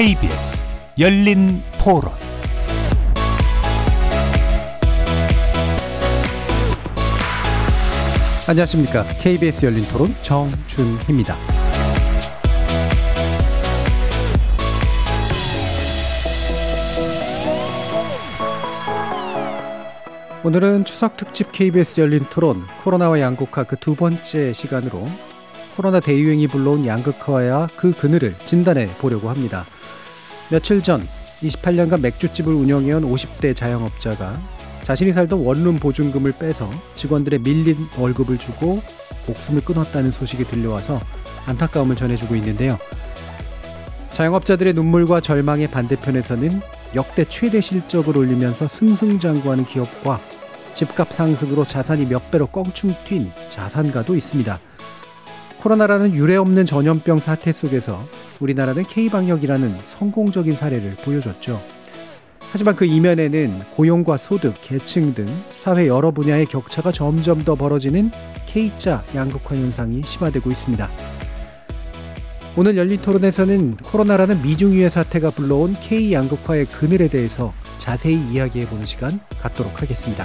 KBS 열린토론. 안녕하십니까. KBS 열린토론 정준희입니다. 오늘은 추석특집 KBS 열린토론 코로나와 양극화 그 두 번째 시간으로 코로나 대유행이 불러온 양극화와 그 그늘을 진단해 보려고 합니다. 며칠 전 28년간 맥주집을 운영해온 50대 자영업자가 자신이 살던 원룸 보증금을 빼서 직원들의 밀린 월급을 주고 목숨을 끊었다는 소식이 들려와서 안타까움을 전해주고 있는데요. 자영업자들의 눈물과 절망의 반대편에서는 역대 최대 실적을 올리면서 승승장구하는 기업과 집값 상승으로 자산이 몇 배로 껑충 튄 자산가도 있습니다. 코로나라는 유례없는 전염병 사태 속에서 우리나라는 K-방역이라는 성공적인 사례를 보여줬죠. 하지만 그 이면에는 고용과 소득, 계층 등 사회 여러 분야의 격차가 점점 더 벌어지는 K자 양극화 현상이 심화되고 있습니다. 오늘 열린토론에서는 코로나라는 미중유해 사태가 불러온 K-양극화의 그늘에 대해서 자세히 이야기해보는 시간 갖도록 하겠습니다.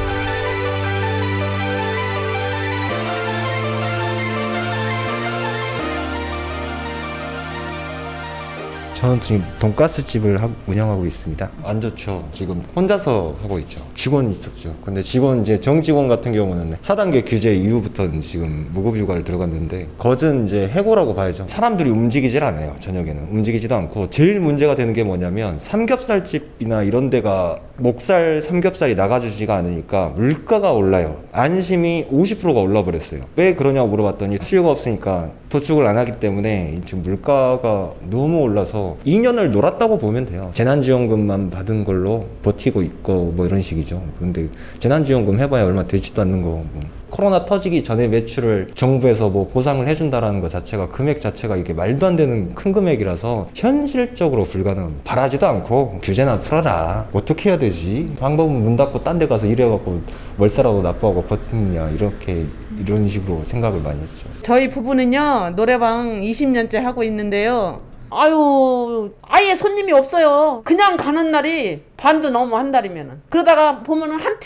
저는 지금 돈가스집을 운영하고 있습니다. 안 좋죠. 지금 혼자서 하고 있죠. 직원이 있었죠. 근데 직원, 이제 정직원 같은 경우는 4단계 규제 이후부터는 지금 무급휴가를 들어갔는데, 거진 이제 해고라고 봐야죠. 사람들이 움직이질 않아요. 저녁에는. 움직이지도 않고. 제일 문제가 되는 게 뭐냐면, 삼겹살집이나 이런 데가 목살, 삼겹살이 나가주지가 않으니까 물가가 올라요. 안심이 50%가 올라버렸어요. 왜 그러냐고 물어봤더니 수요가 없으니까 도축을 안 하기 때문에 지금 물가가 너무 올라서 2년을 놀았다고 보면 돼요. 재난지원금만 받은 걸로 버티고 있고 뭐 이런 식이죠. 그런데 재난지원금 해봐야 얼마 되지도 않는 거고, 코로나 터지기 전에 매출을 정부에서 뭐 보상을 해준다라는 것 자체가, 금액 자체가 이게 말도 안 되는 큰 금액이라서 현실적으로 불가능합니다. 바라지도 않고 규제나 풀어라, 어떻게 해야 되지, 방법은 문 닫고 딴 데 가서 일해갖고 월세라도 납부하고 버티느냐, 이렇게 이런 식으로 생각을 많이 했죠. 저희 부부는요, 노래방 20년째 하고 있는데요, 아유, 아예 손님이 없어요. 그냥 가는 날이 반도 넘어, 한 달이면은. 그러다가 보면은 한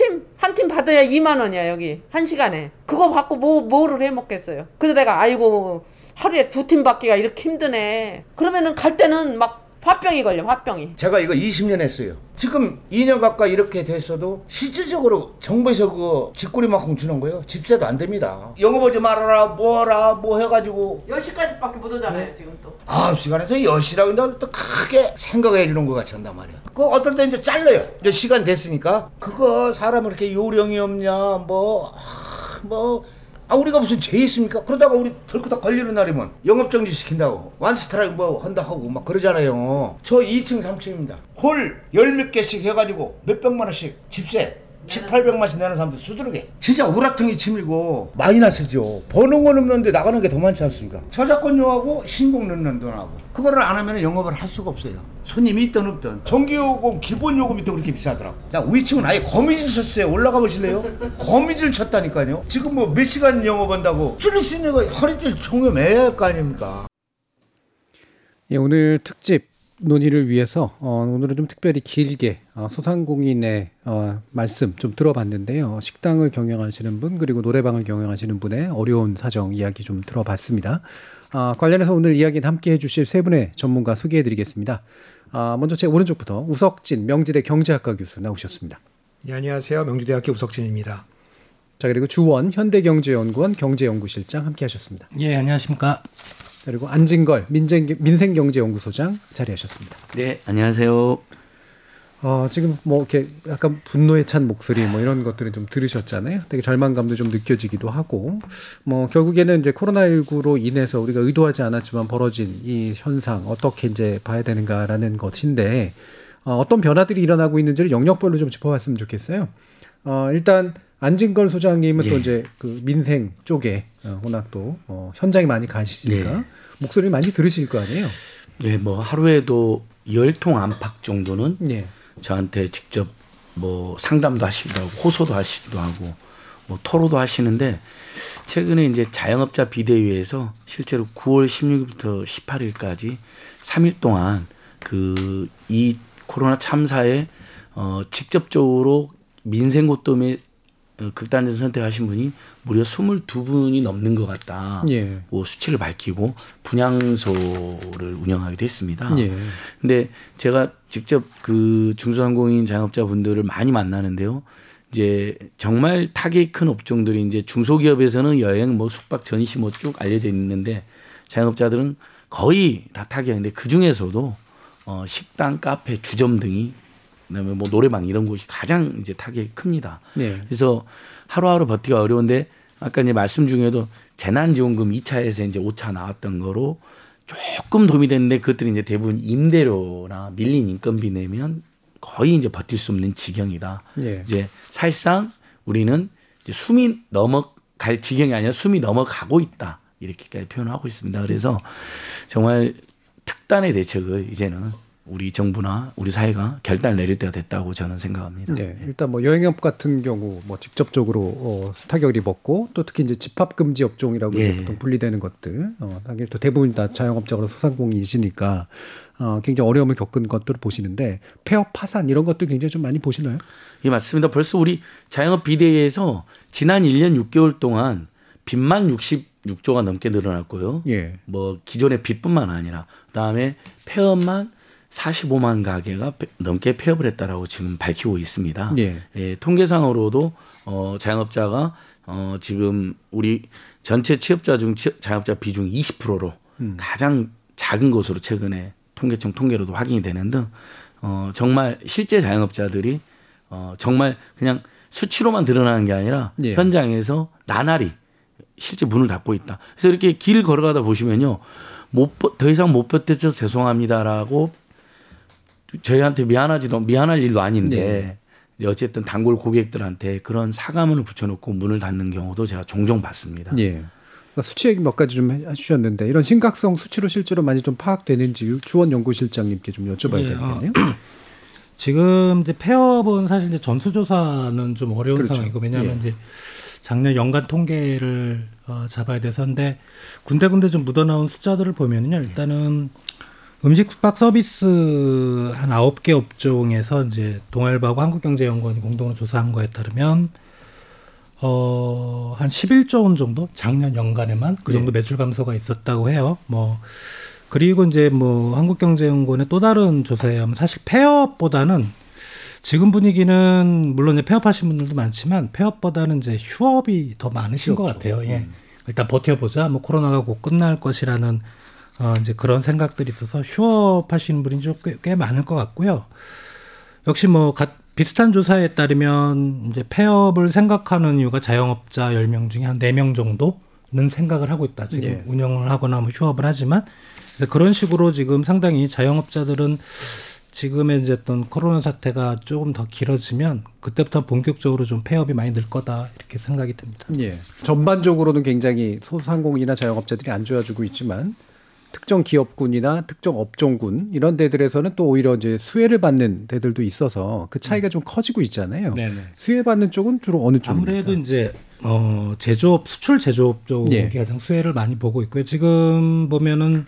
팀 받아야 2만 원이야, 여기. 한 시간에. 그거 받고 뭐를 해 먹겠어요. 그래서 내가, 아이고, 하루에 두 팀 받기가 이렇게 힘드네. 그러면은 갈 때는 막, 화병이 걸려, 화병이. 제가 이거 20년 했어요. 지금 2년 가까이 이렇게 됐어도 실질적으로 정부에서 그 집꼬리만큼 주는 거예요. 집세도 안 됩니다. 영업하지 말아라, 뭐하라, 뭐 해가지고 10시까지 밖에 못 오잖아요. 네. 지금 또 9시간에서 10시라고 했는데 또 크게 생각해 주는 것 같이 한단 말이야. 그거 어떨 때 이제 잘라요. 이제 시간 됐으니까. 그거 사람을 이렇게 요령이 없냐, 우리가 무슨 죄 있습니까? 그러다가 우리 덜커덕 걸리는 날이면 영업정지 시킨다고 완스트라이크 뭐 한다 하고 막 그러잖아요. 저 2층 3층입니다. 홀 열 몇 개씩 해가지고 몇 백만 원씩 집세 1800만씩 내는 사람들 수두르게 진짜 우라통이 치밀고 마이너스죠. 버는 건 없는데 나가는 게 더 많지 않습니까? 저작권료하고 신공 넣는 돈하고 그거를 안 하면 영업을 할 수가 없어요. 손님이 있든 없든. 전기요금, 기본요금이 또 그렇게 비싸더라고. 나 위층은 아예 거미줄 쳤어요. 올라가 보실래요? 거미줄 쳤다니까요. 지금 뭐 몇 시간 영업한다고 줄일 수 있는 거 허리띠를 종료해야 할 거 아닙니까? 예, 오늘 특집 논의를 위해서 오늘은 좀 특별히 길게 소상공인의 말씀 좀 들어봤는데요. 식당을 경영하시는 분, 그리고 노래방을 경영하시는 분의 어려운 사정 이야기 좀 들어봤습니다. 관련해서 오늘 이야기 함께 해주실 세 분의 전문가 소개해드리겠습니다. 먼저 제 오른쪽부터 우석진 명지대 경제학과 교수 나오셨습니다. 네, 안녕하세요. 명지대학교 우석진입니다. 자, 그리고 주원 현대경제연구원 경제연구실장 함께 하셨습니다. 예, 안녕하십니까. 그리고 안진걸 민생경제연구소장 자리하셨습니다. 네, 안녕하세요. 지금 뭐 이렇게 약간 분노에 찬 목소리 뭐 이런 것들은 좀 들으셨잖아요. 되게 절망감도 좀 느껴지기도 하고, 뭐 결국에는 이제 코로나19로 인해서 우리가 의도하지 않았지만 벌어진 이 현상 어떻게 이제 봐야 되는가라는 것인데, 어떤 변화들이 일어나고 있는지를 영역별로 좀 짚어봤으면 좋겠어요. 일단 안진걸 소장님은 예. 또 이제 그 민생 쪽에 워낙 또 현장에 많이 가시니까 예. 목소리 많이 들으실 거 아니에요. 예, 뭐 하루에도 10통 안팎 정도는 예. 저한테 직접 뭐 상담도 하시기도 하고 호소도 하시기도 하고 뭐 토로도 하시는데, 최근에 이제 자영업자 비대위에서 실제로 9월 16일부터 18일까지 3일 동안 그 이 코로나 참사에 직접적으로 민생 고통에 극단적인 선택하신 분이 무려 22분이 넘는 것 같다. 예. 뭐 수치를 밝히고 분향소를 운영하기도 했습니다. 그런데 예. 제가 직접 그 중소상공인 자영업자분들을 많이 만나는데요. 이제 정말 타격이 큰 업종들이 이제 중소기업에서는 여행, 뭐 숙박, 전시 뭐 쭉 알려져 있는데, 자영업자들은 거의 다 타격인데, 그 중에서도 식당, 카페, 주점 등이, 그다음에 뭐 노래방 이런 곳이 가장 이제 타격이 큽니다. 네. 그래서 하루하루 버티기가 어려운데, 아까 이제 말씀 중에도 재난지원금 2차에서 이제 5차 나왔던 거로 조금 도움이 됐는데, 그것들이 이제 대부분 임대료나 밀린 인건비 내면 거의 이제 버틸 수 없는 지경이다. 네. 이제 사실상 우리는 이제 숨이 넘어갈 지경이 아니라 숨이 넘어가고 있다, 이렇게까지 표현하고 있습니다. 그래서 정말 특단의 대책을 이제는 우리 정부나 우리 사회가 결단을 내릴 때가 됐다고 저는 생각합니다. 네, 일단 뭐 여행업 같은 경우 뭐 직접적으로 타격을 입었고, 또 특히 이제 집합금지 업종이라고 예. 보통 분리되는 것들, 당연히 또 대부분 다 자영업자로 소상공인이시니까 굉장히 어려움을 겪은 것들을 보시는데, 폐업 파산 이런 것도 굉장히 좀 많이 보시나요? 예, 맞습니다. 벌써 우리 자영업 비대위에서 지난 1년 6개월 동안 빚만 66조가 넘게 늘어났고요. 예. 뭐 기존의 빚뿐만 아니라 그다음에 폐업만 45만 가게가 넘게 폐업을 했다라고 지금 밝히고 있습니다. 예. 예, 통계상으로도 자영업자가 지금 우리 전체 취업자 중 자영업자 비중 20%로 가장 작은 것으로 최근에 통계청 통계로도 확인이 되는 등 정말 실제 자영업자들이 정말 그냥 수치로만 드러나는 게 아니라 예. 현장에서 나날이 실제 문을 닫고 있다. 그래서 이렇게 길을 걸어가다 보시면요, 더 이상 못 버텨서 죄송합니다라고 저희한테 미안할 일도 아닌데 네. 어쨌든 단골 고객들한테 그런 사과문을 붙여놓고 문을 닫는 경우도 제가 종종 봤습니다. 네. 수치 얘기 몇 가지 좀 해주셨는데, 이런 심각성 수치로 실제로 많이 좀 파악되는지 주원 연구실장님께 좀 여쭤봐야 네. 되겠네요. 지금 이제 폐업은 사실 이제 전수조사는 좀 어려운 그렇죠. 상황이고, 왜냐하면 네. 이제 작년 연간 통계를 잡아야 돼서, 근데 군데군데 좀 묻어나온 숫자들을 보면요, 일단은 음식 숙박 서비스 한 9개 업종에서 이제 동아일보하고 한국경제연구원이 공동으로 조사한 거에 따르면 한 11조 원 정도 작년 연간에만 그 정도 매출 감소가 있었다고 해요. 뭐 그리고 이제 뭐 한국경제연구원의 또 다른 조사에 하면, 사실 폐업보다는 지금 분위기는 물론 이제 폐업하신 분들도 많지만 폐업보다는 이제 휴업이 더 많으신 것 같아요. 예. 일단 버텨보자, 뭐 코로나가 곧 끝날 것이라는 이제 그런 생각들이 있어서 휴업하시는 분이 좀 꽤 많을 것 같고요. 역시 뭐 비슷한 조사에 따르면 이제 폐업을 생각하는 이유가 자영업자 10명 중에 한 4명 정도는 생각을 하고 있다. 지금 예. 운영을 하거나 뭐 휴업을 하지만, 그래서 그런 식으로 지금 상당히 자영업자들은 지금의 이제 어떤 코로나 사태가 조금 더 길어지면 그때부터 본격적으로 좀 폐업이 많이 늘 거다, 이렇게 생각이 듭니다. 예. 전반적으로는 굉장히 소상공인이나 자영업자들이 안 좋아지고 있지만, 특정 기업군이나 특정 업종군 이런 데들에서는 또 오히려 이제 수혜를 받는 데들도 있어서 그 차이가 좀 커지고 있잖아요. 네네. 수혜받는 쪽은 주로 어느 쪽입니까? 아무래도 이제 제조업, 수출 제조업 쪽이 예. 가장 수혜를 많이 보고 있고요. 지금 보면은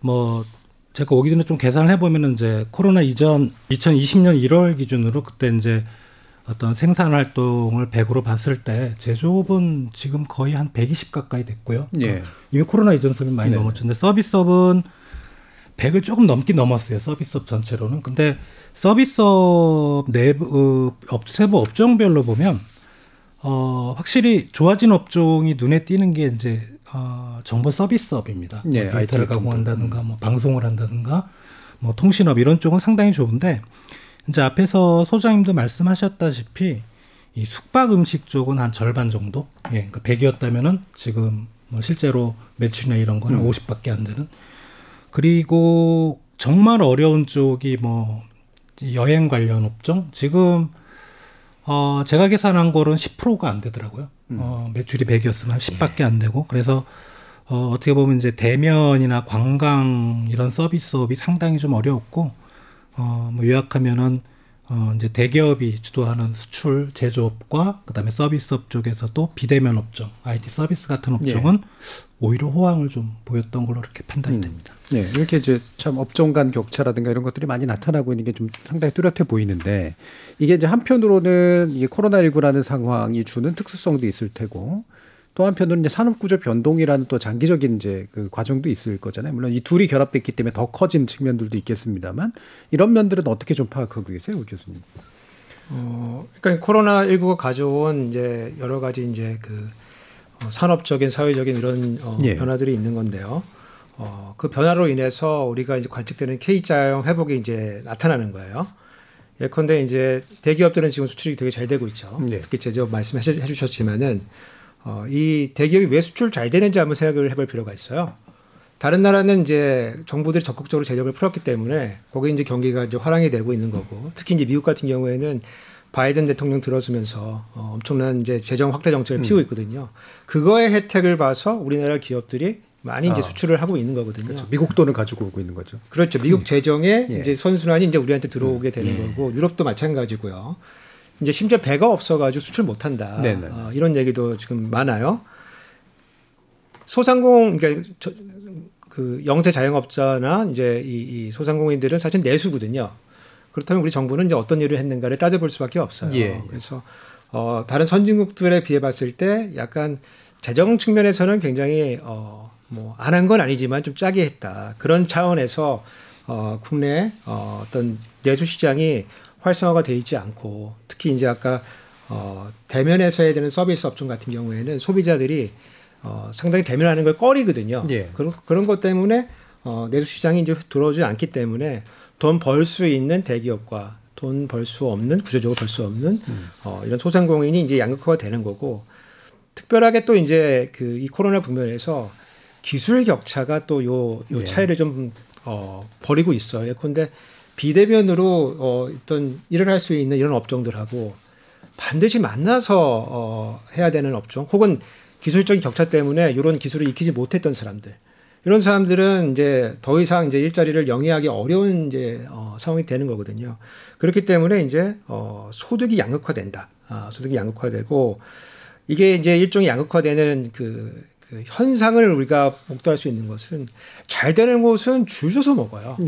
뭐 제가 오기 전에 좀 계산을 해보면은 이제 코로나 이전 2020년 1월 기준으로 그때 이제 어떤 생산 활동을 100으로 봤을 때 제조업은 지금 거의 한 120 가까이 됐고요. 예. 이미 코로나 이전 수준 많이 네. 넘었는데, 서비스업은 100을 조금 넘긴 넘었어요. 서비스업 전체로는. 근데 서비스업 내부 세부 업종별로 보면 확실히 좋아진 업종이 눈에 띄는 게 이제 정보 서비스업입니다. 네, 뭐 데이터를 가공한다든가 뭐 방송을 한다든가 뭐 통신업 이런 쪽은 상당히 좋은데, 이제 앞에서 소장님도 말씀하셨다시피 이 숙박 음식 쪽은 한 절반 정도, 예, 그러니까 100이었다면은 지금 뭐 실제로 매출이나 이런 거는 50밖에 안 되는. 그리고 정말 어려운 쪽이 뭐 여행 관련 업종, 지금 제가 계산한 거는 10%가 안 되더라고요. 매출이 100이었으면 한 10밖에 안 되고, 그래서 어떻게 보면 이제 대면이나 관광 이런 서비스업이 상당히 좀 어려웠고, 뭐 요약하면은 이제 대기업이 주도하는 수출 제조업과 그다음에 서비스업 쪽에서 또 비대면 업종, IT 서비스 같은 업종은 오히려 호황을 좀 보였던 걸로 이렇게 판단이 됩니다. 네, 이렇게 이제 참 업종 간 격차라든가 이런 것들이 많이 나타나고 있는 게 좀 상당히 뚜렷해 보이는데, 이게 이제 한편으로는 이게 코로나19라는 상황이 주는 특수성도 있을 테고, 또 한편으로는 이제 산업구조 변동이라는 또 장기적인 이제 그 과정도 있을 거잖아요. 물론 이 둘이 결합됐기 때문에 더 커진 측면들도 있겠습니다만, 이런 면들은 어떻게 좀 파악하고 계세요, 우 교수님? 그러니까 코로나19가 가져온 이제 여러 가지 이제 그 산업적인, 사회적인 이런 변화들이 있는 건데요. 그 변화로 인해서 우리가 이제 관측되는 K자형 회복이 이제 나타나는 거예요. 예컨대 이제 대기업들은 지금 수출이 되게 잘 되고 있죠. 네. 특히 제조업 말씀해 주셨지만은, 이 대기업이 왜 수출 잘 되는지 한번 생각을 해볼 필요가 있어요. 다른 나라는 이제 정부들이 적극적으로 제재를 풀었기 때문에 거기 이제 경기가 이제 화랑이 되고 있는 거고, 특히 이제 미국 같은 경우에는 바이든 대통령 들어서면서 엄청난 이제 재정 확대 정책을 피우고 있거든요. 그거의 혜택을 봐서 우리나라 기업들이 많이 이제 수출을 하고 있는 거거든요. 그렇죠. 미국 돈을 가지고 오고 있는 거죠. 그렇죠. 미국 재정의 이제 선순환이 이제 우리한테 들어오게 되는 거고, 유럽도 마찬가지고요. 이제 심지어 배가 없어가지고 수출 못한다. 이런 얘기도 지금 많아요. 소상공, 그러니까 그 영세 자영업자나 이제 이 소상공인들은 사실 내수거든요. 그렇다면 우리 정부는 이제 어떤 일을 했는가를 따져볼 수밖에 없어요. 그래서 다른 선진국들에 비해 봤을 때 약간 재정 측면에서는 굉장히 뭐 안 한 건 아니지만 좀 짜게 했다. 그런 차원에서 국내 어떤 내수 시장이 활성화가 돼 있지 않고, 특히 이제 아까 대면에서 해야 되는 서비스 업종 같은 경우에는 소비자들이 상당히 대면하는 걸 꺼리거든요. 그런 것 때문에 내수 시장이 이제 들어오지 않기 때문에 돈 벌 수 있는 대기업과 돈 벌 수 없는, 구조적으로 벌 수 없는 이런 소상공인이 이제 양극화가 되는 거고, 특별하게 또 이제 그 이 코로나 국면에서 기술 격차가 또 요 차이를 좀 벌이고 있어요. 예컨대 비대면으로 어떤 일을 할 수 있는 이런 업종들하고 반드시 만나서 해야 되는 업종, 혹은 기술적인 격차 때문에 이런 기술을 익히지 못했던 사람들, 이런 사람들은 이제 더 이상 이제 일자리를 영위하기 어려운 이제 상황이 되는 거거든요. 그렇기 때문에 이제 소득이 양극화된다. 소득이 양극화되고, 이게 이제 일종의 양극화되는 그 현상을 우리가 목도할 수 있는 것은, 잘 되는 곳은 줄 서서 먹어요.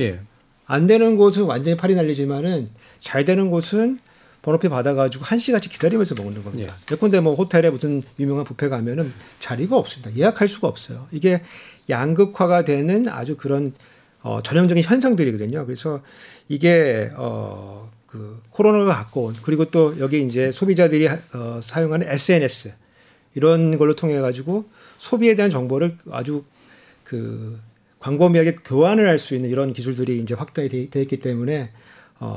안 되는 곳은 완전히 팔이 날리지만은, 잘 되는 곳은 번호표 받아가지고 한시같이 기다리면서 먹는 겁니다. 예컨대 뭐 호텔에 무슨 유명한 뷔페 가면은 자리가 없습니다. 예약할 수가 없어요. 이게 양극화가 되는 아주 그런 전형적인 현상들이거든요. 그래서 이게 그 코로나가 갖고 온, 그리고 또 여기 이제 소비자들이 사용하는 SNS 이런 걸로 통해 가지고 소비에 대한 정보를 아주 그 광범위하게 교환을 할 수 있는 이런 기술들이 이제 확대되어 있기 때문에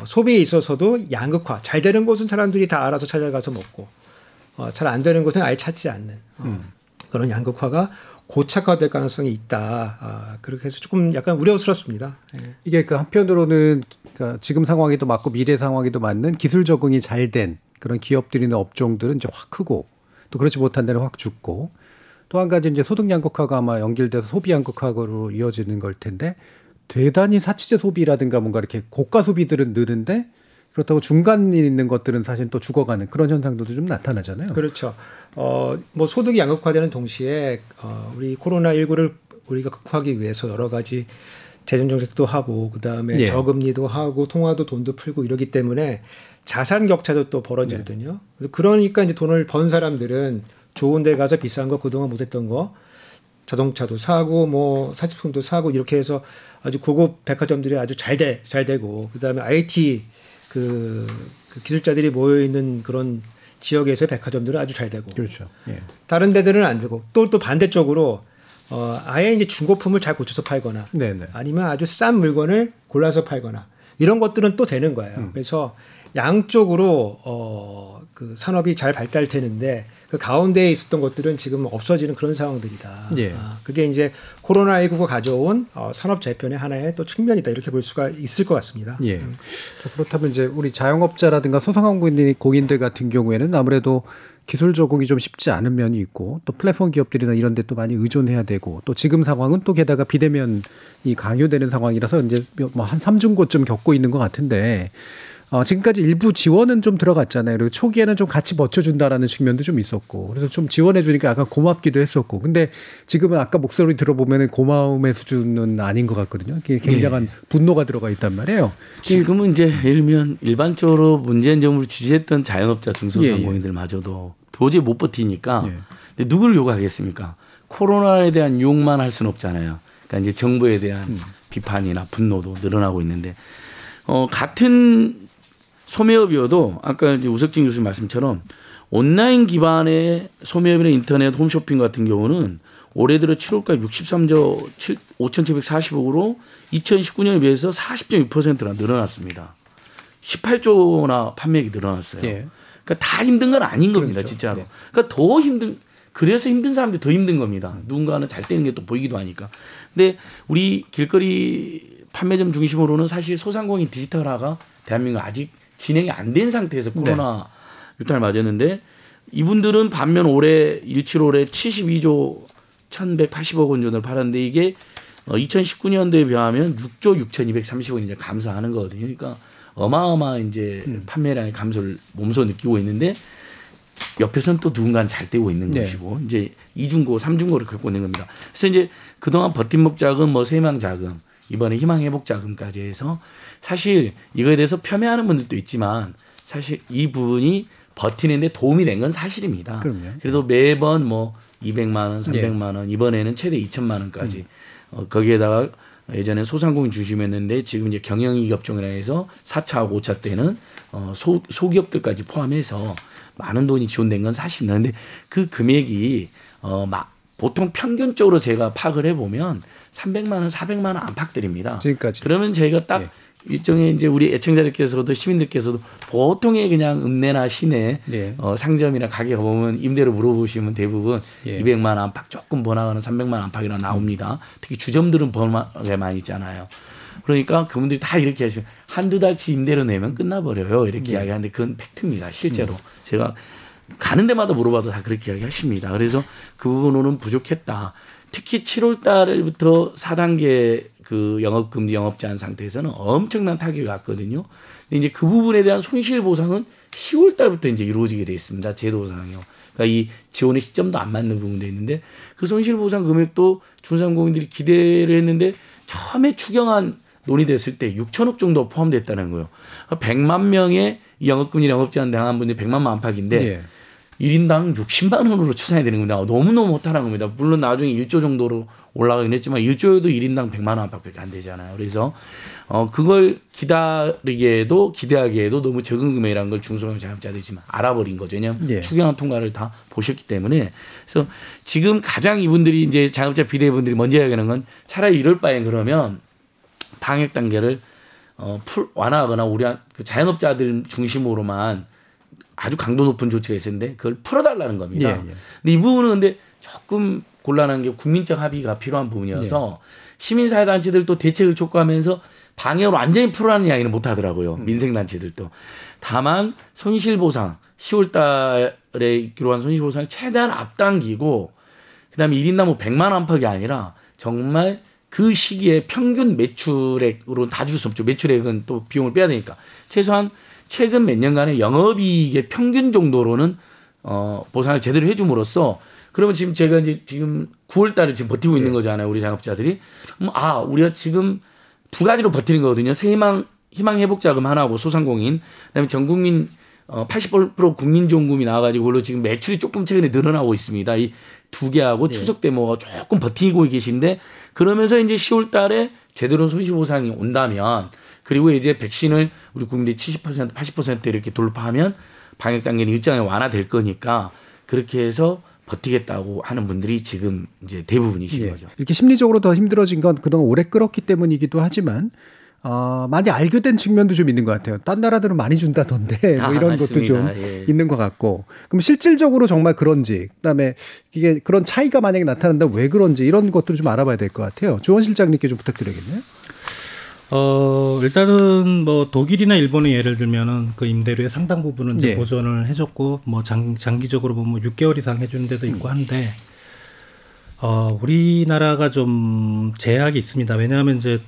소비에 있어서도 양극화, 잘 되는 곳은 사람들이 다 알아서 찾아가서 먹고, 잘 안 되는 곳은 아예 찾지 않는 그런 양극화가 고착화될 가능성이 있다. 그렇게 해서 조금 약간 우려스럽습니다. 이게 그 한편으로는 그러니까 지금 상황에도 맞고 미래 상황에도 맞는 기술 적응이 잘 된 그런 기업들이나 업종들은 이제 확 크고, 또 그렇지 못한 데는 확 죽고, 또 한 가지 이제 소득 양극화가 아마 연결돼서 소비 양극화로 이어지는 걸 텐데, 대단히 사치제 소비라든가 뭔가 이렇게 고가 소비들은 느는데, 그렇다고 중간에 있는 것들은 사실 또 죽어가는 그런 현상들도 좀 나타나잖아요. 그렇죠. 뭐 소득이 양극화되는 동시에 우리 코로나19를 우리가 극복하기 위해서 여러 가지 재정 정책도 하고, 그다음에 저금리도 하고, 통화도 돈도 풀고 이러기 때문에 자산 격차도 또 벌어지거든요. 그러니까 이제 돈을 번 사람들은 좋은 데 가서 비싼 거, 그동안 못했던 거, 자동차도 사고, 뭐, 사치품도 사고, 이렇게 해서 아주 고급 백화점들이 아주 잘 되고, 그 다음에 IT 그 기술자들이 모여있는 그런 지역에서의 백화점들은 아주 잘 되고. 다른 데들은 안 되고, 또 반대쪽으로 아예 이제 중고품을 잘 고쳐서 팔거나 네네. 아니면 아주 싼 물건을 골라서 팔거나 이런 것들은 또 되는 거예요. 그래서 양쪽으로 그 산업이 잘 발달되는데 그 가운데에 있었던 것들은 지금 없어지는 그런 상황들이다. 예. 아, 그게 이제 코로나19가 가져온 산업 재편의 하나의 또 측면이다 이렇게 볼 수가 있을 것 같습니다. 예. 그렇다면 이제 우리 자영업자라든가 소상공인들 같은 경우에는 아무래도 기술 적응이 좀 쉽지 않은 면이 있고 또 플랫폼 기업들이나 이런 데 또 많이 의존해야 되고 또 지금 상황은 또 게다가 비대면이 강요되는 상황이라서 이제 뭐 한 3중고쯤 겪고 있는 것 같은데. 지금까지 일부 지원은 좀 들어갔잖아요. 그리고 초기에는 좀 같이 버텨준다라는 측면도 좀 있었고, 그래서 좀 지원해주니까 약간 고맙기도 했었고, 근데 지금은 아까 목소리 들어보면은 고마움의 수준은 아닌 것 같거든요. 굉장한 예. 분노가 들어가 있단 말이에요. 지금은 이제 일면 일반적으로 문재인 정부를 지지했던 자영업자 중소상공인들마저도 도저히 못 버티니까, 예. 근데 누굴 욕하겠습니까? 코로나에 대한 욕만 할 수는 없잖아요. 그러니까 이제 정부에 대한 비판이나 분노도 늘어나고 있는데, 같은 소매업이어도 아까 이제 우석진 교수님 말씀처럼 온라인 기반의 소매업이나 인터넷, 홈쇼핑 같은 경우는 올해 들어 7월까지 63조 5,740억으로 2019년에 비해서 40.6%나 늘어났습니다. 18조나 판매액이 늘어났어요. 예. 그러니까 다 힘든 건 아닌 겁니다. 그렇죠. 진짜로. 예. 그러니까 더 힘든, 그래서 힘든 사람들이 더 힘든 겁니다. 누군가는 잘 되는 게 또 보이기도 하니까. 근데 우리 길거리 판매점 중심으로는 사실 소상공인 디지털화가 대한민국 아직 진행이 안 된 상태에서 코로나 유탄을 맞았는데 이분들은 반면 올해 17월에 72조 1,180억 원 정도를 팔았는데 이게 2019년도에 비하면 6조 6,230억 이제 감소하는 거거든요. 그러니까 어마어마한 이제 판매량의 감소를 몸소 느끼고 있는데 옆에서는 또 누군가는 잘 되고 있는 것이고 이제 2중고, 3중고를 겪고 있는 겁니다. 그래서 이제 그동안 버팀목 자금, 뭐 세망 자금, 이번에 희망회복 자금까지 해서 사실 이거에 대해서 폄훼하는 분들도 있지만 사실 이 부분이 버티는데 도움이 된 건 사실입니다. 그럼요. 그래도 매번 뭐 200만 원, 300만 원, 이번에는 최대 2천만 원까지 거기에다가 예전에 소상공인 중심이었는데 지금 이제 경영이익업종이라 해서 4차하고 5차 때는 소기업들까지 포함해서 많은 돈이 지원된 건 사실입니다. 그런데 그 금액이 보통 평균적으로 제가 파악을 해보면 300만 원, 400만 원 안팎들입니다. 지금까지. 그러면 저희가 딱 일종의 이제 우리 애청자들께서도 시민들께서도 보통의 그냥 읍내나 시내 상점이나 가게 가보면 임대료 물어보시면 대부분 200만 원 안팎 조금 번화가는 300만 원 안팎이나 나옵니다. 특히 주점들은 번화가 많이 있잖아요. 그러니까 그분들이 다 이렇게 하시면 한두 달치 임대료 내면 끝나버려요. 이렇게 이야기하는데 그건 팩트입니다. 실제로. 제가 가는 데마다 물어봐도 다 그렇게 이야기하십니다. 그래서 그 부분으로는 부족했다. 특히 7월 달부터 4단계 그 영업금지, 영업제한 상태에서는 엄청난 타격이 왔거든요. 근데 이제 그 부분에 대한 손실보상은 10월 달부터 이제 이루어지게 되어 있습니다. 제도상요. 그러니까 이 지원의 시점도 안 맞는 부분도 있는데 그 손실보상 금액도 중소상공인들이 기대를 했는데 처음에 추경안 논의됐을 때 6천억 정도 포함됐다는 거예요. 100만 명의 영업금지, 영업제한 당한 분이 100만 안팎인데 예. 1인당 60만 원으로 추산이 되는 겁니다. 너무너무 못하는 겁니다. 물론 나중에 1조 정도로 올라가긴 했지만 1조에도 1인당 100만 원밖에 안 되잖아요. 그래서 그걸 기다리기에도 기대하기에도 너무 적은 금액이라는 걸 중소형 자영업자들이 지금 알아버린 거죠. 왜냐하면 추경안 통과를 다 보셨기 때문에. 그래서 지금 가장 이분들이 이제 자영업자 비대위분들이 먼저 이야기하는 건 차라리 이럴 바엔 그러면 방역 단계를 완화하거나 우리 그 자영업자들 중심으로만 아주 강도 높은 조치가 있었는데 그걸 풀어달라는 겁니다. 예, 예. 근데 이 부분은 근데 조금 곤란한 게 국민적 합의가 필요한 부분이어서 예. 시민사회단체들도 대책을 촉구하면서 방역을 완전히 풀어라는 이야기는 못하더라고요. 민생단체들도. 다만 손실보상 10월 달에 있기로 한 손실보상을 최대한 앞당기고 그다음에 1인당 뭐 100만 안팎이 아니라 정말 그 시기에 평균 매출액으로는 다 줄 수 없죠. 매출액은 또 비용을 빼야 되니까. 최소한 최근 몇 년간의 영업이익의 평균 정도로는 보상을 제대로 해줌으로써 그러면 지금 제가 이제 지금 9월 달에 지금 버티고 있는 거잖아요. 우리 자영업자들이. 우리가 지금 두 가지로 버티는 거거든요. 새희망 희망회복자금 하나하고 소상공인. 그다음에 전국민 80% 국민지원금이 나와가지고 그걸로 지금 매출이 조금 최근에 늘어나고 있습니다. 이 두 개하고 추석 때 뭐가 조금 버티고 계신데 그러면서 이제 10월 달에 제대로 손실보상이 온다면 그리고 이제 백신을 우리 국민들이 70%, 80% 이렇게 돌파하면 방역 단계는 일정에 완화될 거니까 그렇게 해서 버티겠다고 하는 분들이 지금 이제 대부분이신 거죠. 이렇게 심리적으로 더 힘들어진 건 그동안 오래 끌었기 때문이기도 하지만 많이 알게 된 측면도 좀 있는 것 같아요. 딴 나라들은 많이 준다던데 뭐 이런 맞습니다. 것도 좀 예. 있는 것 같고. 그럼 실질적으로 정말 그런지 그다음에 이게 그런 차이가 만약에 나타난다면 왜 그런지 이런 것들을 좀 알아봐야 될 것 같아요. 주원 실장님께 좀 부탁드리겠네요. 일단은 뭐 독일이나 일본의 예를 들면은 그 임대료의 상당 부분은 이제 예. 보전을 해줬고 뭐 장기적으로 보면 6개월 이상 해주는 데도 있고 한데 우리나라가 좀 제약이 있습니다. 왜냐하면 이제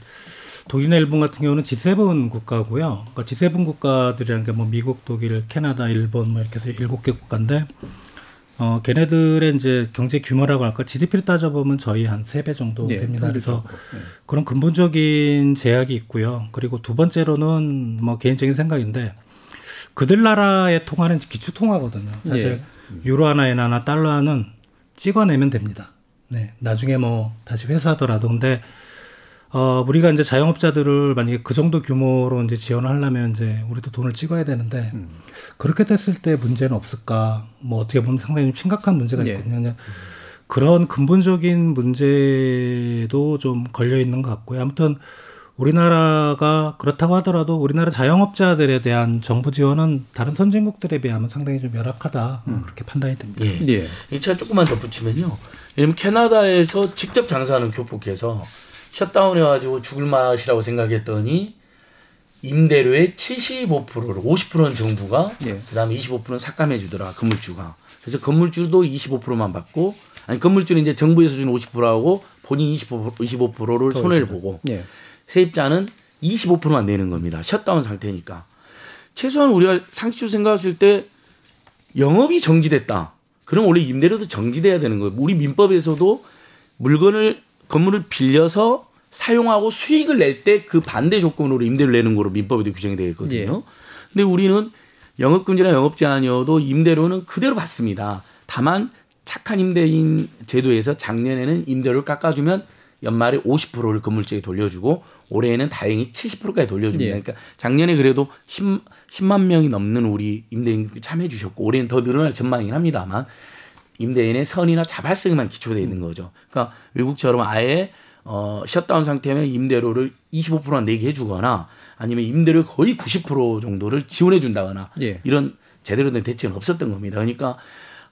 독일이나 일본 같은 경우는 G7 국가고요. 그러니까 G7 국가들이란 게 뭐 미국, 독일, 캐나다, 일본 뭐 이렇게 해서 7개 국가인데 걔네들의 이제 경제 규모라고 할까 GDP를 따져보면 저희 한 3배 정도 됩니다. 그래서 그런 근본적인 제약이 있고요. 그리고 두 번째로는 뭐 개인적인 생각인데 그들 나라의 통화는 기축통화거든요. 사실 예. 유로 하나, 엔 하나, 달러 하나는 찍어내면 됩니다. 네, 나중에 뭐 다시 회수하더라도. 근데 우리가 이제 자영업자들을 만약에 그 정도 규모로 이제 지원을 하려면 이제 우리도 돈을 찍어야 되는데 그렇게 됐을 때 문제는 없을까? 뭐 어떻게 보면 상당히 심각한 문제가 있거든요. 예. 그런 근본적인 문제도 좀 걸려 있는 것 같고요. 아무튼 우리나라가 그렇다고 하더라도 우리나라 자영업자들에 대한 정부 지원은 다른 선진국들에 비하면 상당히 좀 열악하다 그렇게 판단이 됩니다. 예. 예. 이 차 조금만 덧붙이면요. 예를 들면 캐나다에서 직접 장사하는 교포께서 셧다운해가지고 죽을 맛이라고 생각했더니 임대료의 75%를 50%는 정부가 그다음에 25%는 삭감해주더라 건물주가. 그래서 건물주도 25%만 받고 아니 건물주는 이제 정부에서 주는 50%하고 본인 25%를 손해를 보고 세입자는 25%만 내는 겁니다. 셧다운 상태니까. 최소한 우리가 상식적으로 생각했을 때 영업이 정지됐다. 그럼 원래 임대료도 정지돼야 되는 거예요. 우리 민법에서도 물건을 건물을 빌려서 사용하고 수익을 낼 때 그 반대 조건으로 임대를 내는 거로 민법에도 규정이 되어 있거든요. 근데 우리는 영업금지나 영업제한이어도 임대료는 그대로 받습니다. 다만 착한 임대인 제도에서 작년에는 임대료를 깎아주면 연말에 50%를 건물주에게 돌려주고 올해에는 다행히 70%까지 돌려줍니다. 그러니까 작년에 그래도 10만 명이 넘는 우리 임대인들이 참여해 주셨고 올해는 더 늘어날 전망이긴 합니다만 임대인의 선의나 자발성만 기초되어 있는 거죠. 그러니까 외국처럼 아예 셧다운 상태면 임대료를 25%만 내게 해주거나 아니면 임대료 거의 90% 정도를 지원해 준다거나 이런 제대로 된 대책은 없었던 겁니다. 그러니까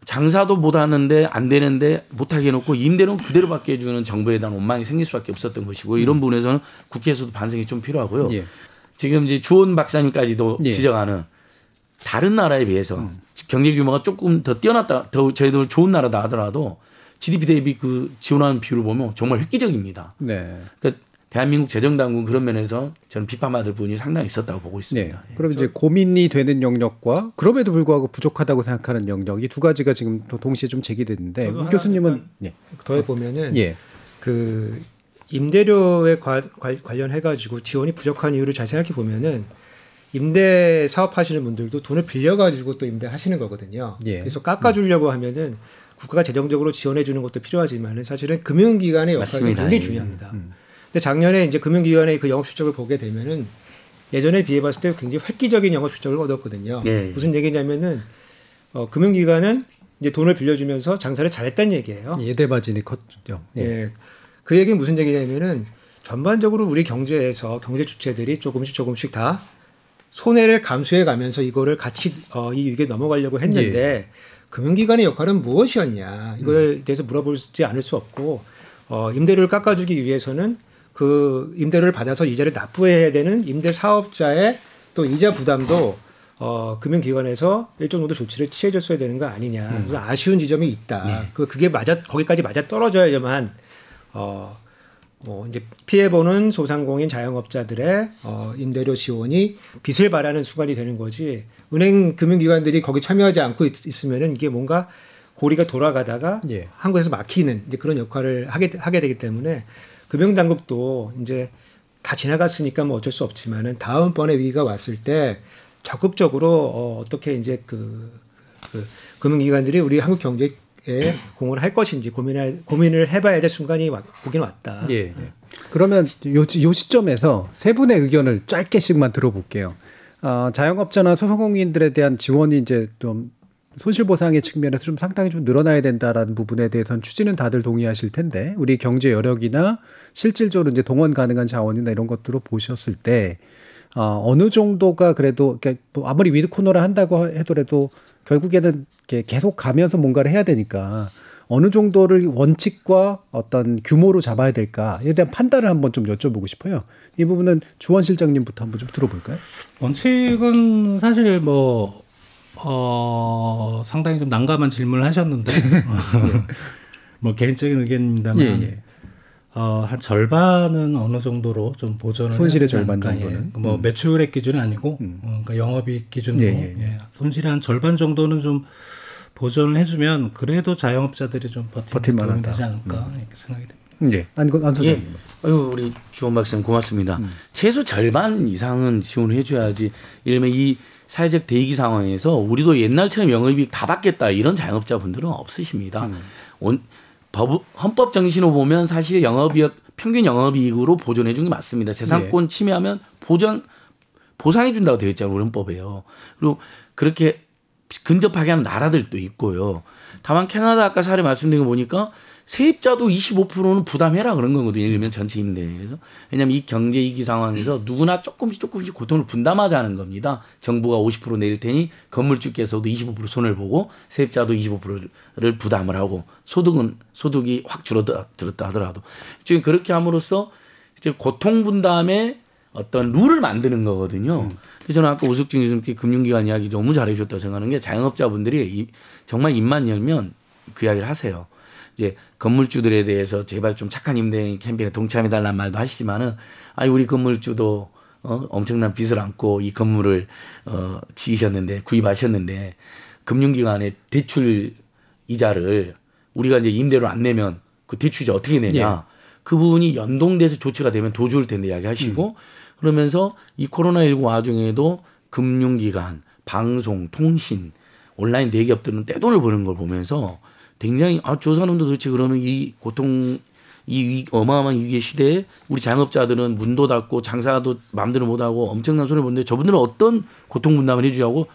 장사도 못하는데 안 되는데 못하게 해놓고 임대료는 그대로 받게 해주는 정부에 대한 원망이 생길 수밖에 없었던 것이고 이런 부분에서는 국회에서도 반성이 좀 필요하고요. 지금 이제 주원 박사님까지도 지적하는 다른 나라에 비해서 경제 규모가 조금 더 뛰어났다, 더 저희들 좋은 나라다 하더라도 GDP 대비 그 지원하는 비율을 보면 정말 획기적입니다. 그러니까 대한민국 재정당국은 그런 면에서 저는 비판받을 부분이 상당히 있었다고 보고 있습니다. 그럼 이제 고민이 되는 영역과 그럼에도 불구하고 부족하다고 생각하는 영역 이 두 가지가 지금 동시에 좀 제기됐는데 우 교수님은 더해 보면은 그 임대료에 관련해가지고 지원이 부족한 이유를 잘 생각해 보면은. 임대 사업하시는 분들도 돈을 빌려가지고 또 임대하시는 거거든요. 그래서 깎아주려고 하면은 국가가 재정적으로 지원해주는 것도 필요하지만은 사실은 금융기관의 역할이 맞습니다. 굉장히 중요합니다. 근데 작년에 이제 금융기관의 그 영업 실적을 보게 되면은 예전에 비해 봤을 때 굉장히 획기적인 영업 실적을 얻었거든요. 무슨 얘기냐면은 금융기관은 이제 돈을 빌려주면서 장사를 잘했다는 얘기예요. 예대마진이 컸죠. 그 얘기는 무슨 얘기냐면은 전반적으로 우리 경제에서 경제 주체들이 조금씩 다 손해를 감수해 가면서 이거를 같이 이게 넘어가려고 했는데 금융기관의 역할은 무엇이었냐 이거에 대해서 물어보지 않을 수 없고 임대료를 깎아주기 위해서는 그 임대료를 받아서 이자를 납부해야 되는 임대 사업자의 또 이자 부담도 금융기관에서 일정 정도 조치를 취해줬어야 되는 거 아니냐 그래서 아쉬운 지점이 있다. 그게 거기까지 맞아 떨어져야만 이제 피해보는 소상공인 자영업자들의 임대료 지원이 빚을 발하는 수단이 되는 거지 은행 금융기관들이 거기 참여하지 않고 있으면은 이게 뭔가 고리가 돌아가다가 한국에서 막히는 이제 그런 역할을 하게 되기 때문에 금융당국도 이제 다 지나갔으니까 뭐 어쩔 수 없지만은 다음번에 위기가 왔을 때 적극적으로 어떻게 이제 그 금융기관들이 우리 한국 경제에 공헌을 할 것인지 고민을 해봐야 될 순간이 오긴 왔다. 그러면 요 시점에서 세 분의 의견을 짧게씩만 들어볼게요. 자영업자나 소상공인들에 대한 지원이 이제 좀 손실보상의 측면에서 좀 상당히 좀 늘어나야 된다라는 부분에 대해서는 취지는 다들 동의하실 텐데, 우리 경제 여력이나 실질적으로 이제 동원 가능한 자원이나 이런 것들로 보셨을 때, 어느 정도가 그래도, 그러니까 뭐 아무리 위드 코너라 한다고 해도라도 결국에는 계속 가면서 뭔가를 해야 되니까, 어느 정도를 원칙과 어떤 규모로 잡아야 될까에 대한 판단을 한번 좀 여쭤보고 싶어요. 이 부분은 주원 실장님부터 한번 좀 들어볼까요? 원칙은 사실 뭐, 상당히 좀 난감한 질문을 하셨는데, 뭐 개인적인 의견입니다만, 한 절반은 어느 정도로 좀 보전을 손실의 절반 정도는 뭐 매출액 기준은 아니고, 그러니까 영업이익 기준으로 손실의 한 절반 정도는 좀 보전을 해주면 그래도 자영업자들이 좀 버틸만 되지 않을까 이렇게 생각이 됩니다. 예, 안 선생님. 예. 아유, 우리 주원 박사님 고맙습니다. 최소 절반 이상은 지원을 해줘야지. 이러면 이 사회적 대위기 상황에서 우리도 옛날처럼 영업이익 다 받겠다 이런 자영업자분들은 없으십니다. 헌법 정신으로 보면 사실 영업이익 평균 영업이익으로 보존해 주는 게 맞습니다. 재산권 침해하면 보상해 준다고 되어 있잖아요. 우리 헌법에요. 그리고 그렇게 근접하게 하는 나라들도 있고요. 다만 캐나다 아까 사례 말씀드린 거 보니까 세입자도 25%는 부담해라 그런 거거든요. 예를 들면 전체 임대에. 그래서 왜냐하면 이 경제위기 상황에서 누구나 조금씩 고통을 분담하자는 겁니다. 정부가 50% 내릴 테니 건물주께서도 25% 손을 보고 세입자도 25%를 부담을 하고 소득이 확 줄어들었다 하더라도 지금 그렇게 함으로써 이제 고통 분담의 어떤 룰을 만드는 거거든요. 그래서 저는 아까 우석진 교수님께 금융기관 이야기 너무 잘해주셨다고 생각하는 게 자영업자분들이 정말 입만 열면 그 이야기를 하세요. 이제 건물주들에 대해서 제발 좀 착한 임대 캠페인에 동참해달라는 말도 하시지만은, 아니, 우리 건물주도 엄청난 빚을 안고 이 건물을 구입하셨는데, 금융기관의 대출 이자를 우리가 이제 임대로 안 내면 그 대출이자 어떻게 내냐. 그 부분이 연동돼서 조치가 되면 더 좋을 텐데 이야기 하시고, 그러면서 이 코로나19 와중에도 금융기관, 방송, 통신, 온라인 대기업들은 떼돈을 버는 걸 보면서 굉장히 저 사람도 도대체 그러면 이 고통, 이 어마어마한 위기의 시대에 우리 자영업자들은 문도 닫고 장사도 마음대로 못하고 엄청난 손해를 보는데 저분들은 어떤 고통 분담을 해주냐고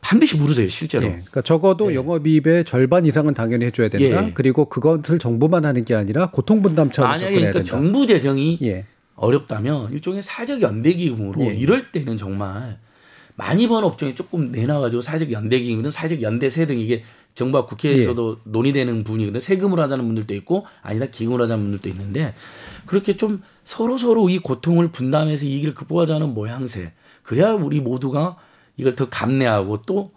반드시 물으세요, 실제로. 예, 그러니까 적어도 영업이익의 절반 이상은 당연히 해줘야 된다. 그리고 그것을 정부만 하는 게 아니라 고통 분담 차원에서 만약에 그러니까 된다. 정부 재정이 어렵다면 일종의 사회적 연대기금으로 이럴 때는 정말 많이 버는 업종에 조금 내놔가지고 사회적 연대기금이든 사회적 연대세 등 이게 정부와 국회에서도 논의되는 부분이거든요. 세금으로 하자는 분들도 있고 아니다 기금으로 하자는 분들도 있는데 그렇게 좀 서로 이 고통을 분담해서 이익을 극복하자는 모양새. 그래야 우리 모두가 이걸 더 감내하고 또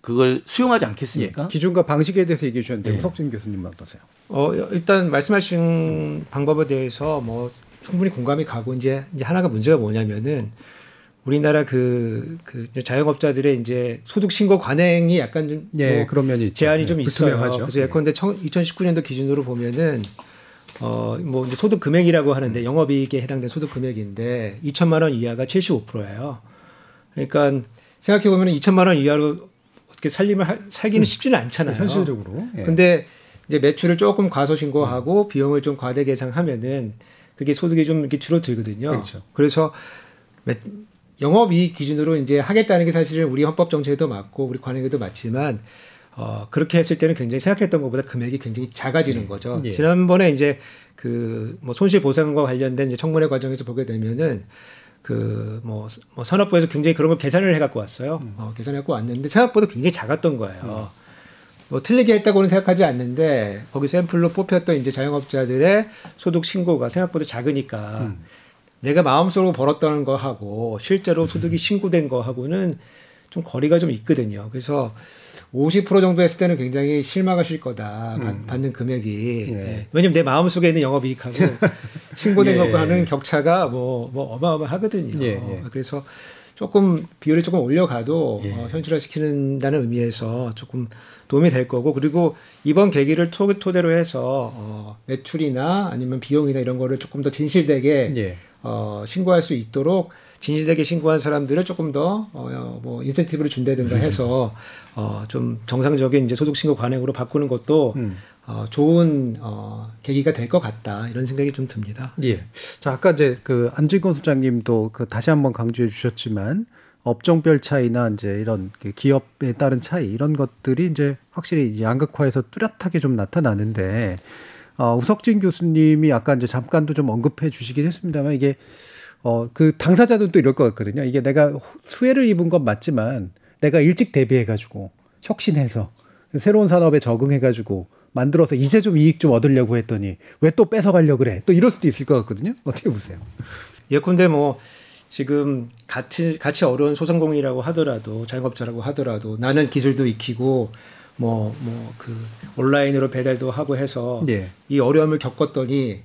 그걸 수용하지 않겠습니까? 기준과 방식에 대해서 얘기해 주셨는데 우석진 교수님 어떠세요? 일단 말씀하신 방법에 대해서 뭐 충분히 공감이 가고 이제 하나가 문제가 뭐냐면은 우리나라 그 자영업자들의 이제 소득 신고 관행이 약간 좀 그런 면이 제한이 좀 있어요. 그래서 예컨대 2019년도 기준으로 보면은 뭐 이제 소득 금액이라고 하는데 영업이익에 해당된 소득 금액인데 2천만 원 이하가 75%예요. 그러니까 생각해 보면은 2천만 원 이하로 어떻게 살기는 쉽지는 않잖아요. 현실적으로. 근데 이제 매출을 조금 과소 신고하고 비용을 좀 과대 계상하면은 그게 소득이 좀 이렇게 줄어들거든요. 그렇죠. 그래서 영업이익 기준으로 이제 하겠다는 게 사실은 우리 헌법 정책에도 맞고 우리 관행에도 맞지만 그렇게 했을 때는 굉장히 생각했던 것보다 금액이 굉장히 작아지는 거죠. 지난번에 이제 뭐 손실 보상과 관련된 이제 청문회 과정에서 보게 되면은 뭐 산업부에서 굉장히 그런 걸 계산을 해갖고 왔어요. 계산해갖고 왔는데 생각보다 굉장히 작았던 거예요. 뭐 틀리게 했다고는 생각하지 않는데 거기 샘플로 뽑혔던 이제 자영업자들의 소득 신고가 생각보다 작으니까. 내가 마음속으로 벌었던 거하고 실제로 소득이 신고된 거하고는 좀 거리가 좀 있거든요. 그래서 50% 정도 했을 때는 굉장히 실망하실 거다. 받는 금액이. 왜냐면 내 마음속에 있는 영업이익하고 신고된 것과 하는 격차가 뭐 어마어마하거든요. 그래서 조금 비율을 조금 올려가도 현실화시키는다는 의미에서 조금 도움이 될 거고 그리고 이번 계기를 토대로 해서 매출이나 아니면 비용이나 이런 거를 조금 더 진실되게 신고할 수 있도록 진실되게 신고한 사람들을 조금 더 뭐 인센티브를 준다든가 해서 좀 정상적인 이제 소득 신고 관행으로 바꾸는 것도 좋은 계기가 될 것 같다 이런 생각이 좀 듭니다. 자, 아까 이제 안진걸 소장님도 다시 한번 강조해 주셨지만 업종별 차이나 이제 이런 기업에 따른 차이 이런 것들이 이제 확실히 이제 양극화에서 뚜렷하게 좀 나타나는데 우석진 교수님이 아까 이제 잠깐도 좀 언급해 주시긴 했습니다만 이게 그 당사자들도 이럴 것 같거든요. 이게 내가 수혜를 입은 건 맞지만 내가 일찍 대비해가지고 혁신해서 새로운 산업에 적응해가지고 만들어서 이제 좀 이익 좀 얻으려고 했더니 왜 또 뺏어가려고 그래? 또 이럴 수도 있을 것 같거든요. 어떻게 보세요? 예컨대 뭐 지금 같이 어려운 소상공인이라고 하더라도 자영업자라고 하더라도 나는 기술도 익히고 그 온라인으로 배달도 하고 해서 예. 이 어려움을 겪었더니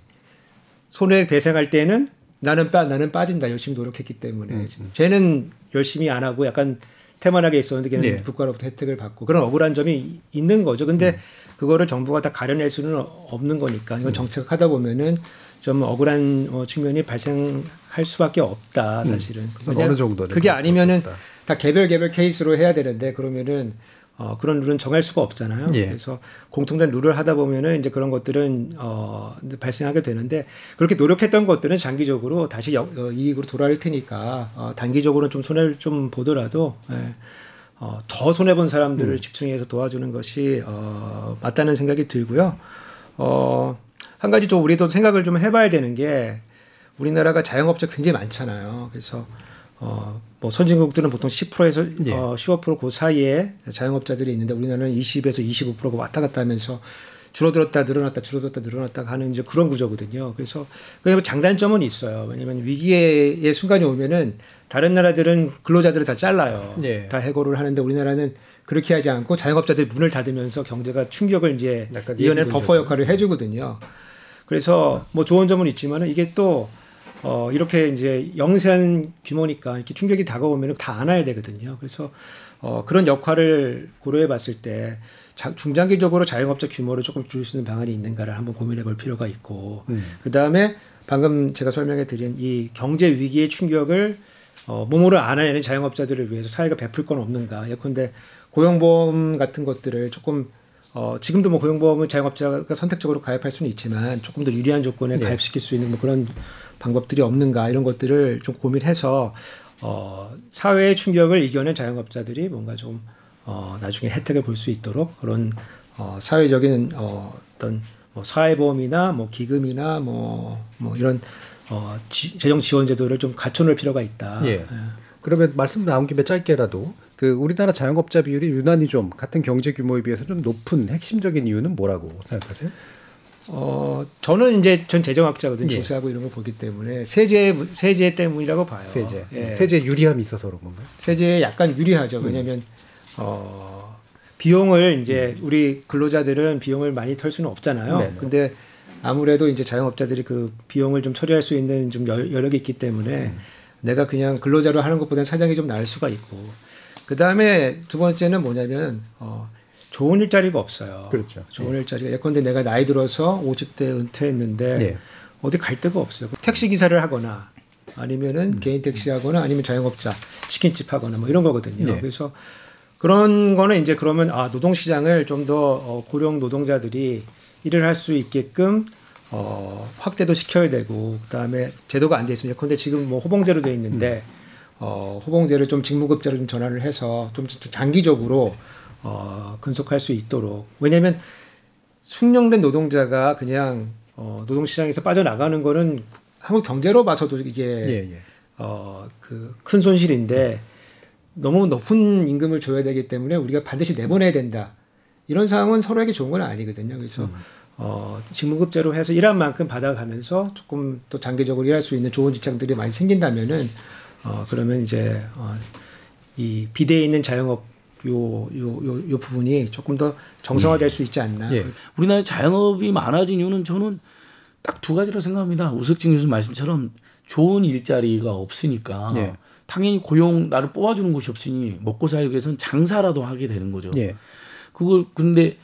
손해배상할 때는 나는 빠진다. 열심히 노력했기 때문에 쟤는 열심히 안 하고 약간 태만하게 있었는데 걔는 예. 국가로부터 혜택을 받고 그런 억울한 점이 있는 거죠. 근데 그거를 정부가 다 가려낼 수는 없는 거니까 이건 정책하다 보면은 좀 억울한 측면이 발생할 수밖에 없다. 사실은 어느 정도는 그게 아니면은 다 개별 케이스로 해야 되는데 그러면은 그런 룰은 정할 수가 없잖아요. 예. 그래서 공통된 룰을 하다 보면은 이제 그런 것들은 발생하게 되는데 그렇게 노력했던 것들은 장기적으로 다시 이익으로 돌아올 테니까 단기적으로는 좀 손해를 좀 보더라도 예. 더 손해 본 사람들을 집중해서 도와주는 것이 맞다는 생각이 들고요. 한 가지 좀 우리도 생각을 좀 해봐야 되는 게 우리나라가 자영업자 굉장히 많잖아요. 그래서 선진국들은 보통 10%에서 15% 그 사이에 자영업자들이 있는데 우리나라는 20에서 25%가 왔다 갔다 하면서 줄어들었다 늘어났다 줄어들었다 늘어났다 하는 이제 그런 구조거든요. 그래서 장단점은 있어요. 왜냐하면 위기의 순간이 오면은 다른 나라들은 근로자들을 다 잘라요. 네. 다 해고를 하는데 우리나라는 그렇게 하지 않고 자영업자들 문을 닫으면서 경제가 충격을 이제 이어낼 버퍼 역할을 해주거든요. 그래서 좋은 점은 있지만은 이게 또 이렇게 이제 영세한 규모니까 이렇게 충격이 다가오면 다 안아야 되거든요. 그래서 그런 역할을 고려해 봤을 때 중장기적으로 자영업자 규모를 조금 줄일 수 있는 방안이 있는가를 한번 고민해 볼 필요가 있고 그다음에 방금 제가 설명해 드린 이 경제 위기의 충격을 몸으로 안아내는 자영업자들을 위해서 사회가 베풀 건 없는가. 예컨대 고용보험 같은 것들을 조금 지금도 고용보험을 자영업자가 선택적으로 가입할 수는 있지만 조금 더 유리한 조건에 네. 가입시킬 수 있는 그런 방법들이 없는가 이런 것들을 좀 고민해서 사회의 충격을 이겨낸 자영업자들이 뭔가 좀 나중에 혜택을 볼 수 있도록 그런 사회적인 어떤 사회보험이나 기금이나 이런 재정 지원 제도를 좀 갖춰놓을 필요가 있다. 예. 예. 그러면 말씀 나온 김에 짧게라도 우리나라 자영업자 비율이 유난히 좀 같은 경제 규모에 비해서 좀 높은 핵심적인 이유는 뭐라고 생각하세요? 저는 이제 전 재정학자거든요. 예. 조세하고 이런 걸 보기 때문에 세제 때문이라고 봐요. 예. 세제 유리함이 있어서 그런 건가요? 세제에 약간 유리하죠. 왜냐하면 비용을 이제 우리 근로자들은 비용을 많이 털 수는 없잖아요. 네네. 근데 아무래도 이제 자영업자들이 그 비용을 좀 처리할 수 있는 좀 여력이 있기 때문에 내가 그냥 근로자로 하는 것보다는 사장이 좀 나을 수가 있고 그 다음에 두 번째는 뭐냐면 좋은 일자리가 없어요. 그렇죠. 좋은 예. 일자리가 예컨대 내가 나이 들어서 50대 은퇴했는데 예. 어디 갈 데가 없어요. 택시 기사를 하거나 아니면은 개인 택시 하거나 아니면 자영업자 치킨집 하거나 이런 거거든요. 예. 그래서 그런 거는 이제 그러면 노동시장을 좀 더 고령 노동자들이 일을 할 수 있게끔 확대도 시켜야 되고 그다음에 제도가 안 돼 있습니다. 그런데 지금 호봉제로 돼 있는데 호봉제를 좀 직무급제로 좀 전환을 해서 좀 장기적으로 근속할 수 있도록. 왜냐하면 숙련된 노동자가 그냥 노동시장에서 빠져나가는 거는 한국 경제로 봐서도 이게 예, 예. 그 큰 손실인데 너무 높은 임금을 줘야 되기 때문에 우리가 반드시 내보내야 된다. 이런 상황은 서로에게 좋은 건 아니거든요. 그래서 직무급제로 해서 일한 만큼 받아가면서 조금 또 장기적으로 일할 수 있는 좋은 직장들이 많이 생긴다면은 그러면 이제 이 비대에 있는 자영업 요 부분이 조금 더 정상화될 수 있지 않나. 예. 우리나라 자영업이 많아진 이유는 저는 딱 두 가지로 생각합니다. 우석진 교수님 말씀처럼 좋은 일자리가 없으니까 예. 당연히 나를 뽑아주는 곳이 없으니 먹고 살기 위해서는 장사라도 하게 되는 거죠. 예. 근데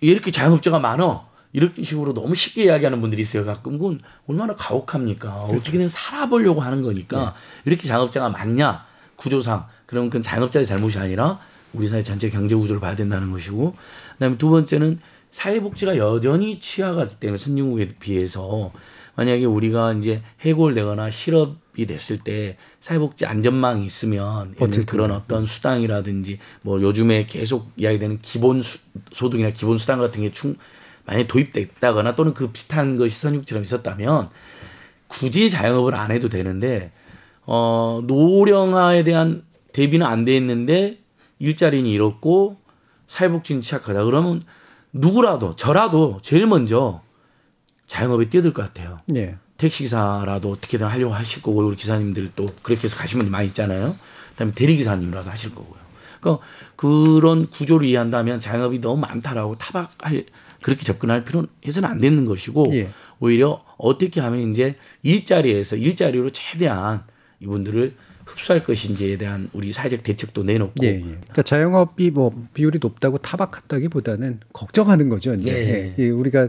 이렇게 자영업자가 많아. 이렇게 식으로 너무 쉽게 이야기하는 분들이 있어요. 가끔 그건 얼마나 가혹합니까? 그렇죠. 어떻게든 살아보려고 하는 거니까 네. 이렇게 자영업자가 많냐? 구조상. 그럼 그건 자영업자의 잘못이 아니라 우리 사회 전체 경제 구조를 봐야 된다는 것이고 그다음에 두 번째는 사회복지가 여전히 취약하기 때문에 선진국에 비해서 만약에 우리가 이제 해골되거나 실업이 됐을 때 사회복지 안전망이 있으면 그런 어떤 수당이라든지 뭐 요즘에 계속 이야기되는 기본소득이나 기본수당 같은 게 많이 도입됐다거나 또는 그 비슷한 것이 선육처럼 있었다면 굳이 자영업을 안 해도 되는데 노령화에 대한 대비는 안 돼 있는데 일자리는 이렇고 사회복지는 취약하다. 그러면 누구라도 저라도 제일 먼저 자영업에 뛰어들 것 같아요. 예. 택시기사라도 어떻게든 하려고 하실 거고 우리 기사님들도 그렇게 해서 가시는 분들 많이 있잖아요. 그다음에 대리기사님이라도 하실 거고요. 그러니까 그런 구조를 이해한다면 자영업이 너무 많다라고 그렇게 접근할 필요는 해서는 안 되는 것이고 예. 오히려 어떻게 하면 이제 일자리로 최대한 이분들을 흡수할 것인지에 대한 우리 사회적 대책도 내놓고. 예, 예. 그러니까 자영업이 비율이 높다고 타박했다기보다는 걱정하는 거죠. 이제. 예, 예. 예, 우리가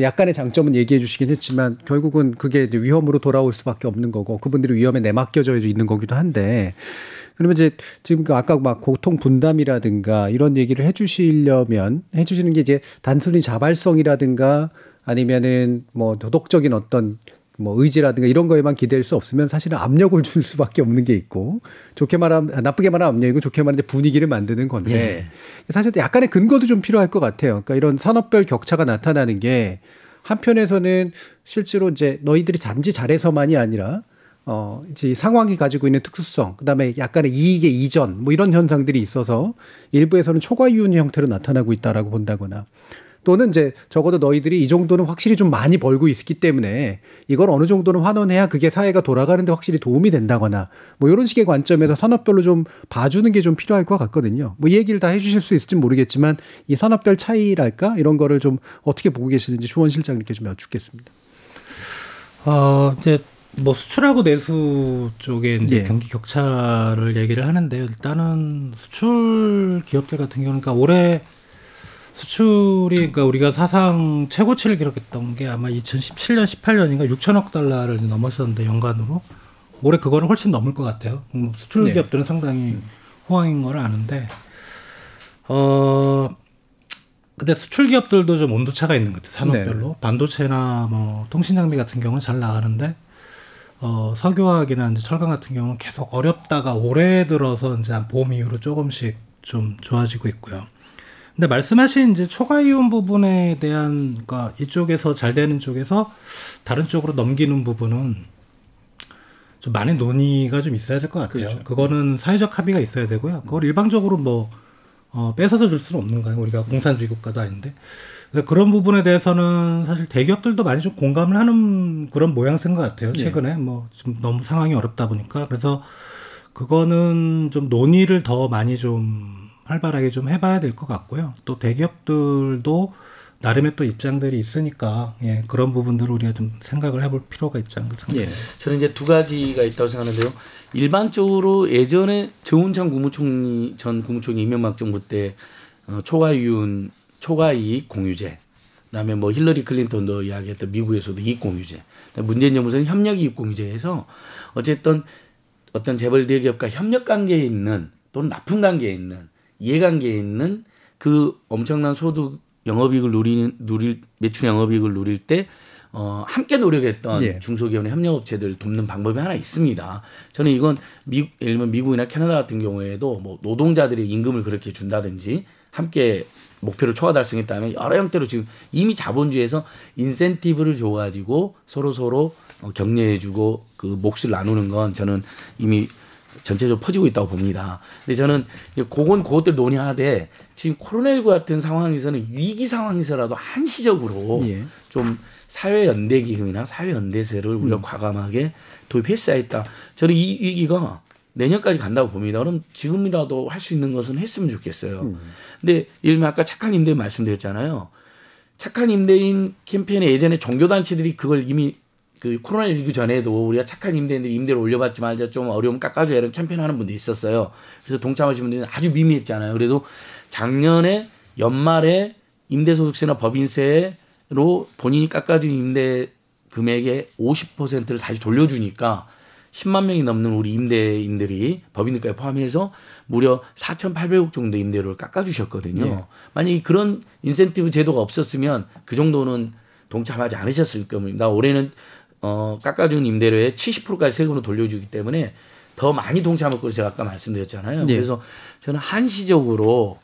약간의 장점은 얘기해 주시긴 했지만 결국은 그게 이제 위험으로 돌아올 수밖에 없는 거고 그분들이 위험에 내맡겨져 있는 거기도 한데 그러면 이제 지금 아까 막 고통 분담이라든가 이런 얘기를 해주시는 게 이제 단순히 자발성이라든가 아니면은 도덕적인 어떤 의지라든가 이런 거에만 기댈 수 없으면 사실은 압력을 줄 수밖에 없는 게 있고 나쁘게 말하면 압력이고 좋게 말하면 분위기를 만드는 건데 예. 사실 약간의 근거도 좀 필요할 것 같아요. 그러니까 이런 산업별 격차가 나타나는 게 한편에서는 실제로 이제 너희들이 잠시 잘해서만이 아니라 이제 상황이 가지고 있는 특수성, 그다음에 약간의 이익의 이전 이런 현상들이 있어서 일부에서는 초과이윤 형태로 나타나고 있다라고 본다거나. 또는 이제 적어도 너희들이 이 정도는 확실히 좀 많이 벌고 있기 때문에 이걸 어느 정도는 환원해야 그게 사회가 돌아가는데 확실히 도움이 된다거나 이런 식의 관점에서 산업별로 좀 봐주는 게 좀 필요할 것 같거든요. 이 얘기를 다 해주실 수 있을지 모르겠지만 이 산업별 차이랄까 이런 거를 좀 어떻게 보고 계시는지 주원 실장님께 좀 여쭙겠습니다. 이제 수출하고 내수 쪽에 이제 예. 경기 격차를 얘기를 하는데 일단은 수출 기업들 같은 경우는 그러니까 올해 수출이 그러니까 우리가 사상 최고치를 기록했던 게 아마 2017년, 18년인가 6천억 달러를 넘었었는데 연간으로 올해 그거를 훨씬 넘을 것 같아요. 수출 기업들은 네. 상당히 호황인 걸 아는데 근데 수출 기업들도 좀 온도차가 있는 것 같아요. 산업별로. 네. 반도체나 통신 장비 같은 경우는 잘 나가는데 석유화학이나 이제 철강 같은 경우는 계속 어렵다가 올해 들어서 이제 한 봄 이후로 조금씩 좀 좋아지고 있고요. 근데 말씀하신 이제 초과이윤 부분에 대한, 그러니까 이쪽에서 잘 되는 쪽에서 다른 쪽으로 넘기는 부분은 좀 많은 논의가 좀 있어야 될 것 같아요. 그렇죠. 그거는 사회적 합의가 있어야 되고요. 그걸 일방적으로 뺏어서 줄 수는 없는 거예요. 우리가 공산주의 국가도 아닌데. 근데 그런 부분에 대해서는 사실 대기업들도 많이 좀 공감을 하는 그런 모양새인 것 같아요. 최근에 네. 지금 너무 상황이 어렵다 보니까. 그래서 그거는 좀 논의를 더 많이 좀 활발하게 좀 해봐야 될 것 같고요. 또 대기업들도 나름의 또 입장들이 있으니까 예, 그런 부분들을 우리가 좀 생각을 해볼 필요가 있지 않을까 생각합니다. 예, 저는 이제 두 가지가 있다고 생각하는데요. 일반적으로 예전에 정운창 전 국무총리 이명박 정부 때 초과이익 공유제, 그다음에 힐러리 클린턴도 이야기했던 미국에서도 이익 공유제, 문재인 정부에서는 협력 이익 공유제에서 어쨌든 어떤 재벌 대기업과 협력 관계에 있는 또는 납품 관계에 있는 이해관계에 있는 그 엄청난 소득 영업이익을 매출 영업이익을 누릴 때 함께 노력했던 예. 중소기업의 협력업체들을 돕는 방법이 하나 있습니다. 저는 이건 예를 들면 미국이나 캐나다 같은 경우에도 노동자들의 임금을 그렇게 준다든지 함께 목표를 초과 달성했다면 여러 형태로 지금 이미 자본주의에서 인센티브를 줘가지고 서로서로 격려해주고 그 몫을 나누는 건 저는 이미 전체적으로 퍼지고 있다고 봅니다. 근데 저는 그것들 논의하되 지금 코로나19 같은 상황에서는 위기 상황에서라도 한시적으로 예. 좀 사회연대기금이나 사회연대세를 우리가 과감하게 도입했어야 했다. 저는 이 위기가 내년까지 간다고 봅니다. 그럼 지금이라도 할 수 있는 것은 했으면 좋겠어요. 근데 예를 들면 아까 착한 임대인 말씀드렸잖아요. 착한 임대인 캠페인에 예전에 종교단체들이 그걸 이미 그 코로나19 전에도 우리가 착한 임대인들이 임대를 올려봤지만 이제 좀 어려움 깎아줘야 이런 캠페인 하는 분도 있었어요. 그래서 동참하신 분들은 아주 미미했잖아요. 그래도 작년에 연말에 임대소득세나 법인세로 본인이 깎아준 임대 금액의 50%를 다시 돌려주니까 10만 명이 넘는 우리 임대인들이 법인들까지 포함해서 무려 4,800억 정도 임대료를 깎아주셨거든요. 네. 만약에 그런 인센티브 제도가 없었으면 그 정도는 동참하지 않으셨을 겁니다. 올해는 깎아준 임대료의 70%까지 세금으로 돌려주기 때문에 더 많이 동참할 거로 제가 아까 말씀드렸잖아요. 네. 그래서 저는 한시적으로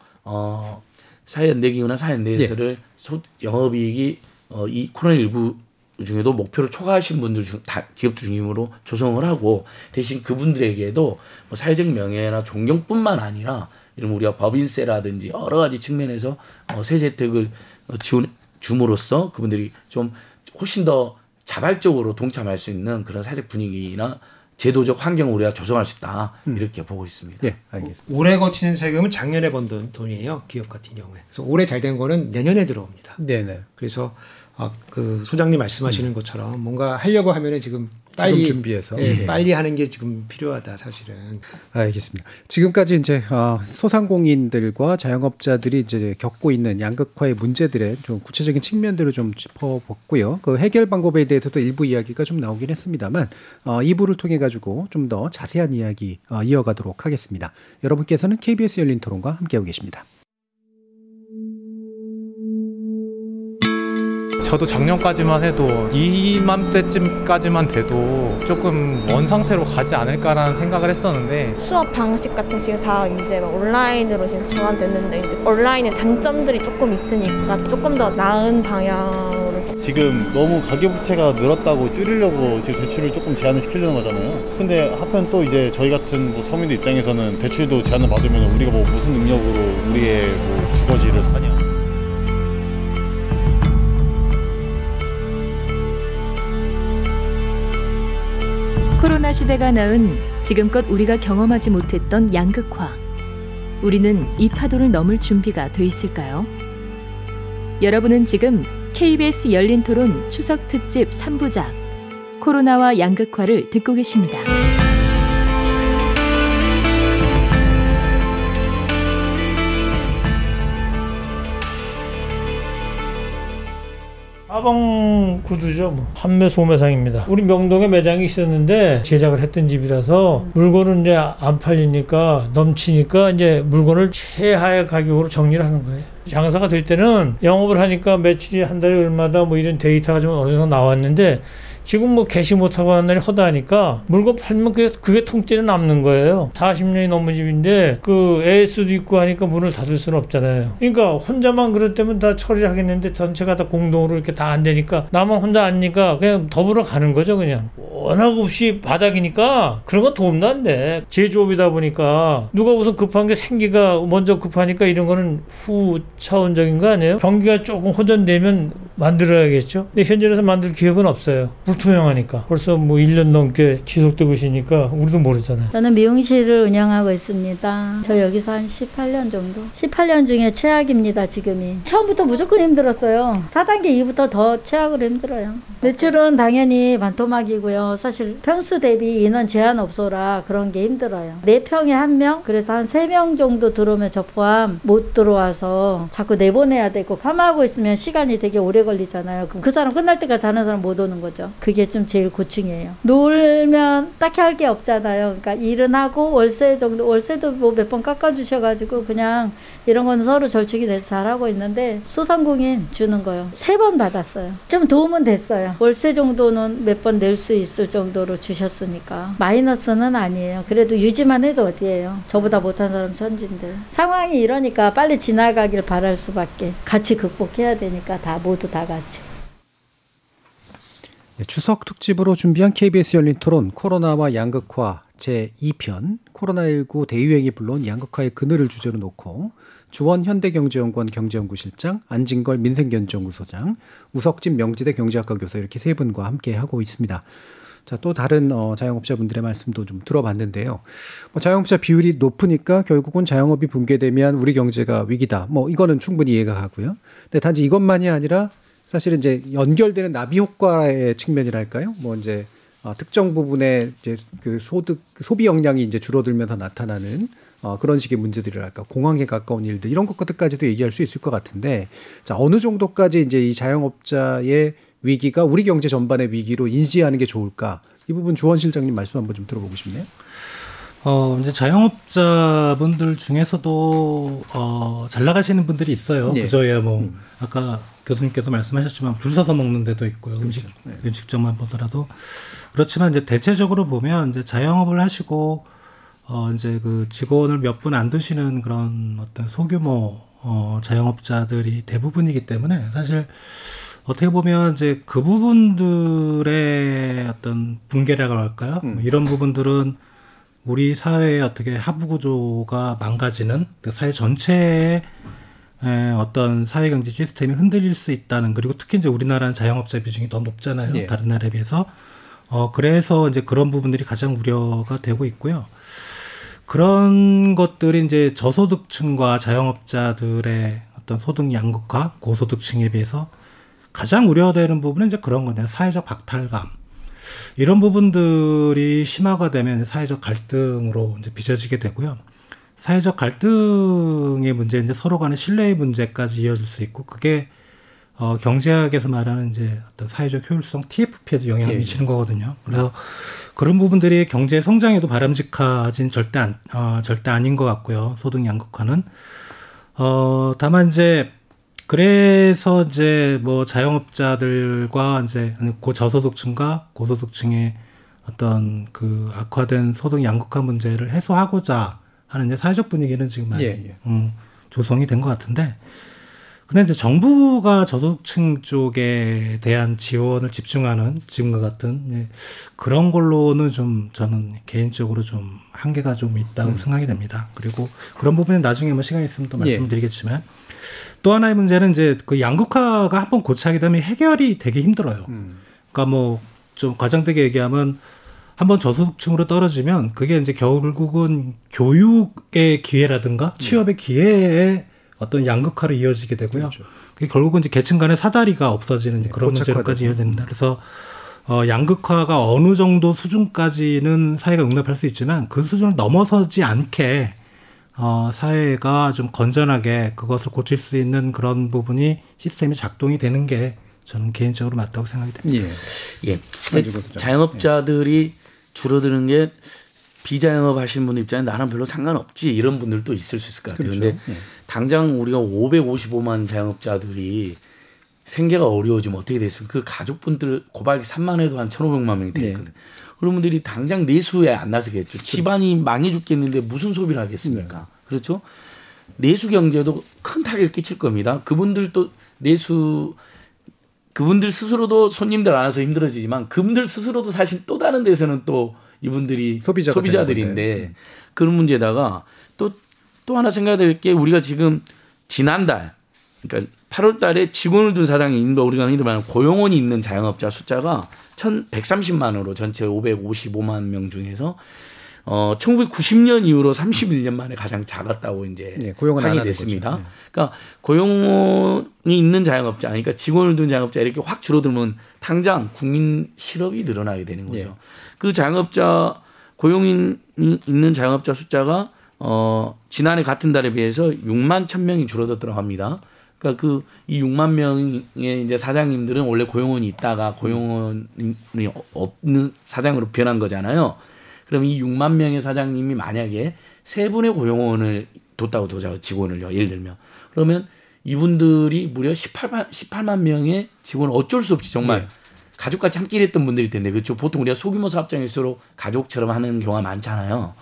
사회연대기구나 사회연대에서를 네. 영업이익이 이 코로나19 중에도 목표를 초과하신 분들 다 기업 중심으로 조성을 하고 대신 그분들에게도 뭐 사회적 명예나 존경뿐만 아니라 이런 우리가 법인세라든지 여러 가지 측면에서 세제 혜택을 줌으로써 그분들이 좀 훨씬 더 자발적으로 동참할 수 있는 그런 사회적 분위기나 제도적 환경을 우리가 조성할 수 있다. 이렇게 보고 있습니다. 네, 알겠습니다. 올해 거치는 세금은 작년에 번 돈이에요. 기업 같은 경우에. 그래서 올해 잘 된 거는 내년에 들어옵니다. 네네. 그래서 그 소장님 말씀하시는 것처럼 뭔가 하려고 하면은 지금 준비해서 예, 예. 빨리 하는 게 지금 필요하다 사실은. 알겠습니다. 지금까지 이제 소상공인들과 자영업자들이 이제 겪고 있는 양극화의 문제들의 좀 구체적인 측면들을 좀 짚어봤고요. 그 해결 방법에 대해서도 일부 이야기가 좀 나오긴 했습니다만 2부를 통해 가지고 좀 더 자세한 이야기 이어가도록 하겠습니다. 여러분께서는 KBS 열린 토론과 함께하고 계십니다. 저도 작년까지만 해도 이맘때쯤까지만 돼도 조금 원 상태로 가지 않을까라는 생각을 했었는데 수업 방식 같은 식이 다 이제 막 온라인으로 지금 전환됐는데 이제 온라인의 단점들이 조금 있으니까 조금 더 나은 방향으로 지금 너무 가계부채가 늘었다고 줄이려고 지금 대출을 조금 제한을 시키려는 거잖아요. 근데 하편 또 이제 저희 같은 뭐 서민들 입장에서는 대출도 제한을 받으면 우리가 뭐 무슨 능력으로 우리의 뭐 주거지를 사냐. 코로나 시대가 낳은 지금껏 우리가 경험하지 못했던 양극화. 우리는 이 파도를 넘을 준비가 돼 있을까요? 여러분은 지금 KBS 열린토론 추석 특집 3부작 코로나와 양극화를 듣고 계십니다. 사방 구두죠. 뭐. 판매 소매상입니다. 우리 명동에 매장이 있었는데 제작을 했던 집이라서 물건은 이제 안 팔리니까 넘치니까 이제 물건을 최하의 가격으로 정리를 하는 거예요. 장사가 될 때는 영업을 하니까 매출이 한 달에 얼마다 뭐 이런 데이터가 좀 어느 정도 나왔는데 지금 뭐 개시 못하고 하는 날이 허다하니까 물건 팔면 그게 통째로 남는 거예요. 40년이 넘은 집인데 그 AS도 있고 하니까 문을 닫을 수는 없잖아요. 그러니까 혼자만 그럴 때면 다 처리를 하겠는데 전체가 다 공동으로 이렇게 다 안 되니까 나만 혼자 앉으니까 그냥 더불어 가는 거죠. 그냥 워낙 없이 바닥이니까 그런 거 도움도 안 돼. 제조업이다 보니까 누가 우선 급한 게 생기가 먼저 급하니까 이런 거는 후 차원적인 거 아니에요? 경기가 조금 호전되면 만들어야겠죠. 근데 현재로서 만들 기획은 없어요. 투명하니까 벌써 뭐 1년 넘게 지속되고 있으니까 우리도 모르잖아요. 저는 미용실을 운영하고 있습니다. 저 여기서 한 18년 정도? 18년 중에 최악입니다. 지금이. 처음부터 무조건 힘들었어요. 4단계 이후부터 더 최악으로 힘들어요. 매출은 당연히 반토막이고요. 사실 평수 대비 인원 제한 없어라 그런 게 힘들어요. 4평에 1명? 그래서 한 3명 정도 들어오면 저 포함 못 들어와서 자꾸 내보내야 되고 파마하고 있으면 시간이 되게 오래 걸리잖아요. 그럼 그 사람 끝날 때까지 다른 사람 못 오는 거죠. 그게 좀 제일 고충이에요. 놀면 딱히 할 게 없잖아요. 그러니까 일은 하고 월세 정도, 월세도 뭐 몇 번 깎아주셔가지고 그냥 이런 건 서로 절충이 돼서 잘하고 있는데 소상공인 주는 거요. 3번 받았어요. 좀 도움은 됐어요. 월세 정도는 몇 번 낼 수 있을 정도로 주셨으니까 마이너스는 아니에요. 그래도 유지만 해도 어디예요. 저보다 못한 사람 천진들. 상황이 이러니까 빨리 지나가길 바랄 수밖에. 같이 극복해야 되니까 모두 다 같이. 추석 특집으로 준비한 KBS 열린 토론 코로나와 양극화 제2편 코로나19 대유행이 불러온 양극화의 그늘을 주제로 놓고 주원 현대경제연구원 경제연구실장, 안진걸 민생경제연구소장, 우석진 명지대 경제학과 교수 이렇게 세 분과 함께하고 있습니다. 자, 또 다른 자영업자분들의 말씀도 좀 들어봤는데요. 자영업자 비율이 높으니까 결국은 자영업이 붕괴되면 우리 경제가 위기다. 이거는 충분히 이해가 가고요. 근데 단지 이것만이 아니라 사실은 이제 연결되는 나비 효과의 측면이랄까요? 이제 특정 부분의 이제 그 소비 역량이 이제 줄어들면서 나타나는 그런 식의 문제들이랄까 공황에 가까운 일들 이런 것까지도 얘기할 수 있을 것 같은데 자, 어느 정도까지 이제 이 자영업자의 위기가 우리 경제 전반의 위기로 인지하는 게 좋을까? 이 부분 주원 실장님 말씀 한번 좀 들어보고 싶네요. 이제 자영업자분들 중에서도 잘 나가시는 분들이 있어요. 네. 그저야 뭐 아까 교수님께서 말씀하셨지만 줄 서서 먹는 데도 있고요. 그렇죠. 음식점만 보더라도 그렇지만 이제 대체적으로 보면 이제 자영업을 하시고 이제 그 직원을 몇 분 안 두시는 그런 어떤 소규모 자영업자들이 대부분이기 때문에 사실 어떻게 보면 이제 그 부분들의 어떤 붕괴라고 할까요? 뭐 이런 부분들은 우리 사회의 어떻게 하부 구조가 망가지는 그 사회 전체의 어떤 사회 경제 시스템이 흔들릴 수 있다는, 그리고 특히 이제 우리나라는 자영업자 비중이 더 높잖아요. 예. 다른 나라에 비해서. 그래서 이제 그런 부분들이 가장 우려가 되고 있고요. 그런 것들이 이제 저소득층과 자영업자들의 어떤 소득 양극화, 고소득층에 비해서 가장 우려되는 부분은 이제 그런 거네요. 사회적 박탈감. 이런 부분들이 심화가 되면 사회적 갈등으로 이제 빚어지게 되고요. 사회적 갈등의 문제, 이제 서로 간의 신뢰의 문제까지 이어질 수 있고, 그게 경제학에서 말하는 이제 어떤 사회적 효율성 TFP에도 영향을 미치는 거거든요. 그래서 그런 부분들이 경제 성장에도 바람직하진 절대 아닌 것 같고요. 소득 양극화는 다만 이제 그래서 이제 뭐 자영업자들과 이제 저소득층과 고소득층의 어떤 그 악화된 소득 양극화 문제를 해소하고자 하는 이제 사회적 분위기는 지금 많이 조성이 된 것 같은데, 근데 이제 정부가 저소득층 쪽에 대한 지원을 집중하는 지금과 같은 그런 걸로는 좀 저는 개인적으로 좀 한계가 좀 있다고 생각이 됩니다. 그리고 그런 부분은 나중에 뭐 시간 있으면 또 말씀드리겠지만. 또 하나의 문제는 이제 그 양극화가 한번 고착이 되면 해결이 되게 힘들어요. 그러니까 뭐 좀 과장되게 얘기하면 한번 저소득층으로 떨어지면 그게 이제 결국은 교육의 기회라든가 취업의 기회에 어떤 양극화로 이어지게 되고요. 그렇죠. 그게 결국은 이제 계층 간의 사다리가 없어지는 그런 문제로까지 이어집니다. 그래서 양극화가 어느 정도 수준까지는 사회가 용납할 수 있지만 그 수준을 넘어서지 않게 사회가 좀 건전하게 그것을 고칠 수 있는 그런 부분이 시스템이 작동이 되는 게 저는 개인적으로 맞다고 생각이 됩니다. 예. 자영업자들이 줄어드는 게 비자영업 하시는 분 입장에 나랑 별로 상관없지 이런 분들도 있을 수 있을 것 같아요. 그런데 그렇죠. 당장 우리가 555만 자영업자들이 생계가 어려워지면 어떻게 됐습니까? 그 가족분들 고발 3만 해도 한 1,500만 명이 되거든요. 네. 그런 분들이 당장 내수에 안 나서겠죠. 집안이 망해 죽겠는데 무슨 소비를 하겠습니까? 네. 그렇죠? 내수 경제도 큰 타격을 끼칠 겁니다. 그분들도 그분들 스스로도 손님들 안 와서 힘들어지지만 그분들 스스로도 사실 또 다른 데서는 또 이분들이 소비자들인데 그런 문제에다가 또 하나 생각해야 될 게 우리가 지금 지난달, 그러니까 8월 달에 직원을 둔 사장이 있는 우리가 흔히들 말하는 고용원이 있는 자영업자 숫자가 1,130만으로 전체 555만 명 중에서 1990년 이후로 31년 만에 가장 작았다고 이제 확인이 됐습니다. 네. 그러니까 고용원이 있는 자영업자, 그러니까 직원을 둔 자영업자 이렇게 확 줄어들면 당장 국민 실업이 늘어나게 되는 거죠. 네. 그 자영업자 고용인이 있는 자영업자 숫자가 지난해 같은 달에 비해서 6만 1,000명이 줄어들었다고 합니다. 그러니까 이 6만 명의 이제 사장님들은 원래 고용원이 있다가 고용원이 없는 사장으로 변한 거잖아요. 그럼 이 6만 명의 사장님이 만약에 세 분의 고용원을 뒀다고 도자 직원을요. 예를 들면 그러면 이분들이 무려 18만 명의 직원을 어쩔 수 없이 정말 가족같이 함께 일했던 분들일 텐데 그렇죠. 보통 우리가 소규모 사업장일수록 가족처럼 하는 경우가 많잖아요.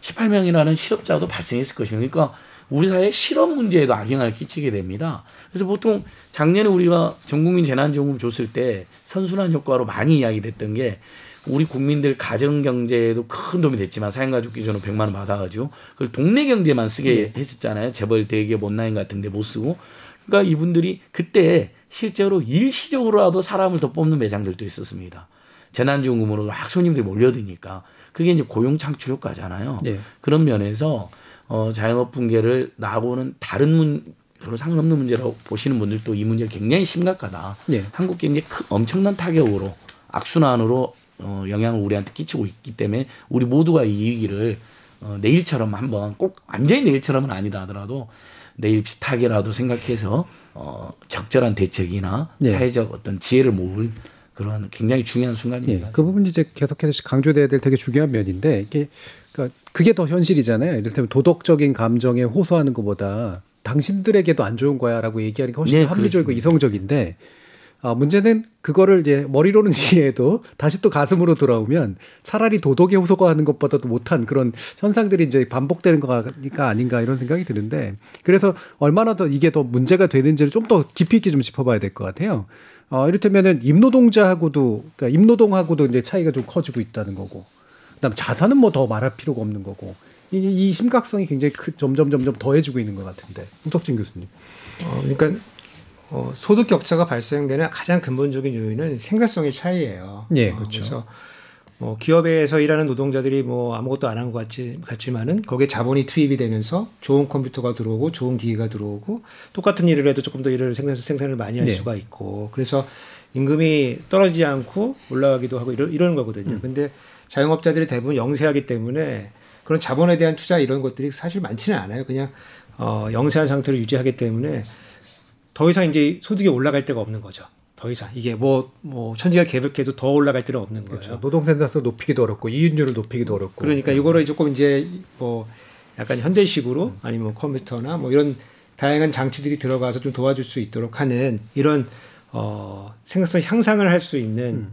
18명이라는 실업자도 발생했을 것이니까 그러니까 우리 사회의 실업 문제에도 악영향을 끼치게 됩니다. 그래서 보통 작년에 우리가 전국민 재난지원금 줬을 때 선순환 효과로 많이 이야기됐던 게 우리 국민들 가정경제에도 큰 도움이 됐지만 사양가족 기준으로 100만 원 받아가지고 그걸 동네 경제만 쓰게 했었잖아요. 재벌 대기업 온라인 같은 데 못 쓰고. 그러니까 이분들이 그때 실제로 일시적으로라도 사람을 더 뽑는 매장들도 있었습니다. 재난지원금으로 막 손님들이 몰려드니까. 그게 이제 고용 창출 효과잖아요. 네. 그런 면에서 자영업 붕괴를 나하고는 다른 서로 상관없는 문제라고 보시는 분들도 이 문제가 굉장히 심각하다. 네. 한국 경제 엄청난 타격으로 악순환으로 영향을 우리한테 끼치고 있기 때문에 우리 모두가 이 위기를 내일처럼 한번 꼭 완전히 내일처럼은 아니다 하더라도 내일 비슷하게라도 생각해서 적절한 대책이나 사회적 어떤 지혜를 모을 그런 굉장히 중요한 순간입니다. 예, 그 부분이 이제 계속해서 강조돼야 될 되게 중요한 면인데 이게 그러니까 그게 더 현실이잖아요. 이를테면 도덕적인 감정에 호소하는 것보다 당신들에게도 안 좋은 거야라고 얘기하는 게 훨씬 네, 합리적이고 이성적인데 문제는 그거를 이제 머리로는 이해해도 다시 또 가슴으로 돌아오면 차라리 도덕에 호소하는 것보다도 못한 그런 현상들이 이제 반복되는 거가 아닌가 이런 생각이 드는데 그래서 얼마나 더 이게 더 문제가 되는지를 좀 더 깊이 있게 좀 짚어봐야 될 것 같아요. 이를테면은 임노동자하고도 그러니까 임노동하고도 이제 차이가 좀 커지고 있다는 거고 그다음 자산은 뭐 더 말할 필요가 없는 거고 이 심각성이 굉장히 점점 더해지고 있는 것 같은데 우석진 교수님. 그러니까. 소득 격차가 발생되는 가장 근본적인 요인은 생산성의 차이예요. 예, 그렇죠. 그래서 뭐 기업에서 일하는 노동자들이 뭐 아무것도 안 한 것 같지만은 거기에 자본이 투입이 되면서 좋은 컴퓨터가 들어오고 좋은 기기가 들어오고 똑같은 일을 해도 조금 더 일을 생산을 많이 할 네. 수가 있고 그래서 임금이 떨어지지 않고 올라가기도 하고 이러는 거거든요. 근데 자영업자들이 대부분 영세하기 때문에 그런 자본에 대한 투자 이런 것들이 사실 많지는 않아요. 그냥 영세한 상태를 유지하기 때문에. 더 이상 이제 소득이 올라갈 데가 없는 거죠. 더 이상 이게 뭐 천지가 개벽해도 더 올라갈 데는 없는 거죠. 그렇죠. 노동 생산성 높이기도 어렵고 이윤율을 높이기도 어렵고. 그러니까 이거를 조금 이제 뭐 약간 현대식으로 아니면 컴퓨터나 뭐 이런 다양한 장치들이 들어가서 좀 도와줄 수 있도록 하는 이런 생산성 향상을 할 수 있는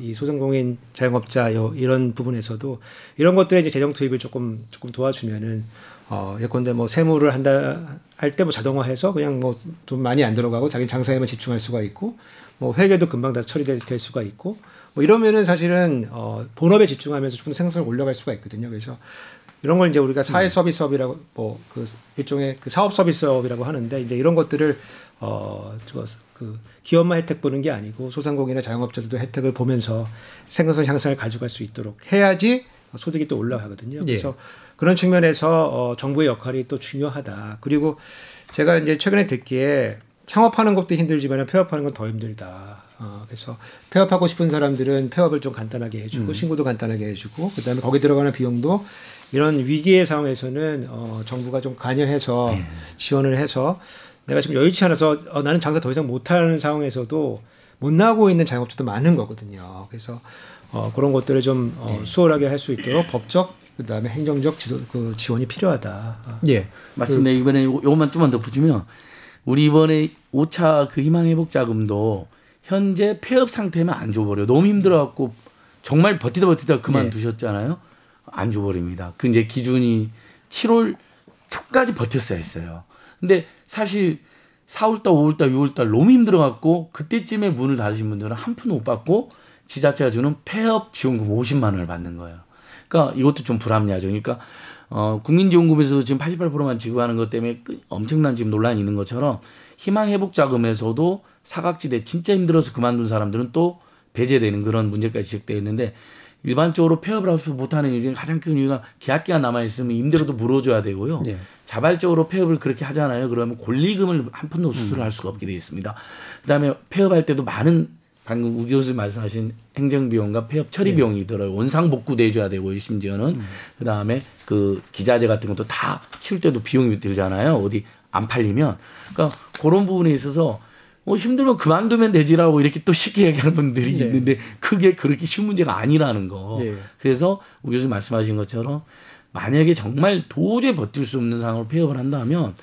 이 소상공인 자영업자 이런 부분에서도 이런 것들에 이제 재정 투입을 조금 도와주면은. 예컨대 뭐 세무를 한다 할 때 뭐 자동화해서 그냥 뭐 돈 많이 안 들어가고 자기 장사에만 집중할 수가 있고 뭐 회계도 금방 다 처리될 수가 있고 뭐 이러면은 사실은 본업에 집중하면서 조금 생산을 올려갈 수가 있거든요. 그래서 이런 걸 이제 우리가 사회 서비스업이라고 뭐 그 일종의 그 사업 서비스업이라고 하는데 이제 이런 것들을 그 기업만 혜택 보는 게 아니고 소상공인이나 자영업자들도 혜택을 보면서 생산성 향상을 가져갈 수 있도록 해야지. 소득이 또 올라가거든요. 그래서 예. 그런 측면에서 정부의 역할이 또 중요하다. 그리고 제가 이제 최근에 듣기에 창업하는 것도 힘들지만 폐업하는 건 더 힘들다. 그래서 폐업하고 싶은 사람들은 폐업을 좀 간단하게 해주고 신고도 간단하게 해주고 그다음에 거기 들어가는 비용도 이런 위기의 상황에서는 정부가 좀 관여해서 지원을 해서 내가 지금 여의치 않아서 나는 장사 더 이상 못하는 상황에서도 못 나오고 있는 자영업자도 많은 거거든요. 그래서 그런 것들을 좀 수월하게 할 수 있도록 법적 그다음에 행정적 지원이 필요하다. 예, 맞습니다. 이번에 요것만 좀만 더 붙이면 우리 이번에 5차 그 희망회복자금도 현재 폐업 상태면 안 줘버려요. 너무 힘들어갖고 정말 버티다 그만두셨잖아요. 안 줘버립니다. 그 이제 기준이 7월 초까지 버텼어야 했어요. 근데 사실 4월달, 5월달, 6월달 너무 힘들어갖고 그때쯤에 문을 닫으신 분들은 한 푼 못 받고 지자체가 주는 폐업 지원금 50만 원을 받는 거예요. 그러니까 이것도 좀 불합리하죠. 그러니까 국민지원금에서도 지금 88%만 지급하는 것 때문에 엄청난 지금 논란이 있는 것처럼 희망회복자금에서도 사각지대 진짜 힘들어서 그만둔 사람들은 또 배제되는 그런 문제까지 지적되어 있는데 일반적으로 폐업을 하면서 못하는 이유 중에 가장 큰 이유가 계약기간 남아있으면 임대료도 물어줘야 되고요. 네. 자발적으로 폐업을 그렇게 하잖아요. 그러면 권리금을 한 푼도 수수를 할 수가 없게 되어 있습니다. 그다음에 폐업할 때도 많은 방금 우 교수님 말씀하신 행정비용과 폐업 처리 비용이 들어요. 원상복구도 해줘야 되고 심지어는 그다음에 그 기자재 같은 것도 다 치울 때도 비용이 들잖아요. 어디 안 팔리면. 그러니까 그런 부분에 있어서 힘들면 그만두면 되지라고 이렇게 또 쉽게 얘기하는 분들이 있는데 그게 그렇게 쉬운 문제가 아니라는 거. 예. 그래서 우 교수님 말씀하신 것처럼 만약에 정말 도저히 버틸 수 없는 상황으로 폐업을 한다면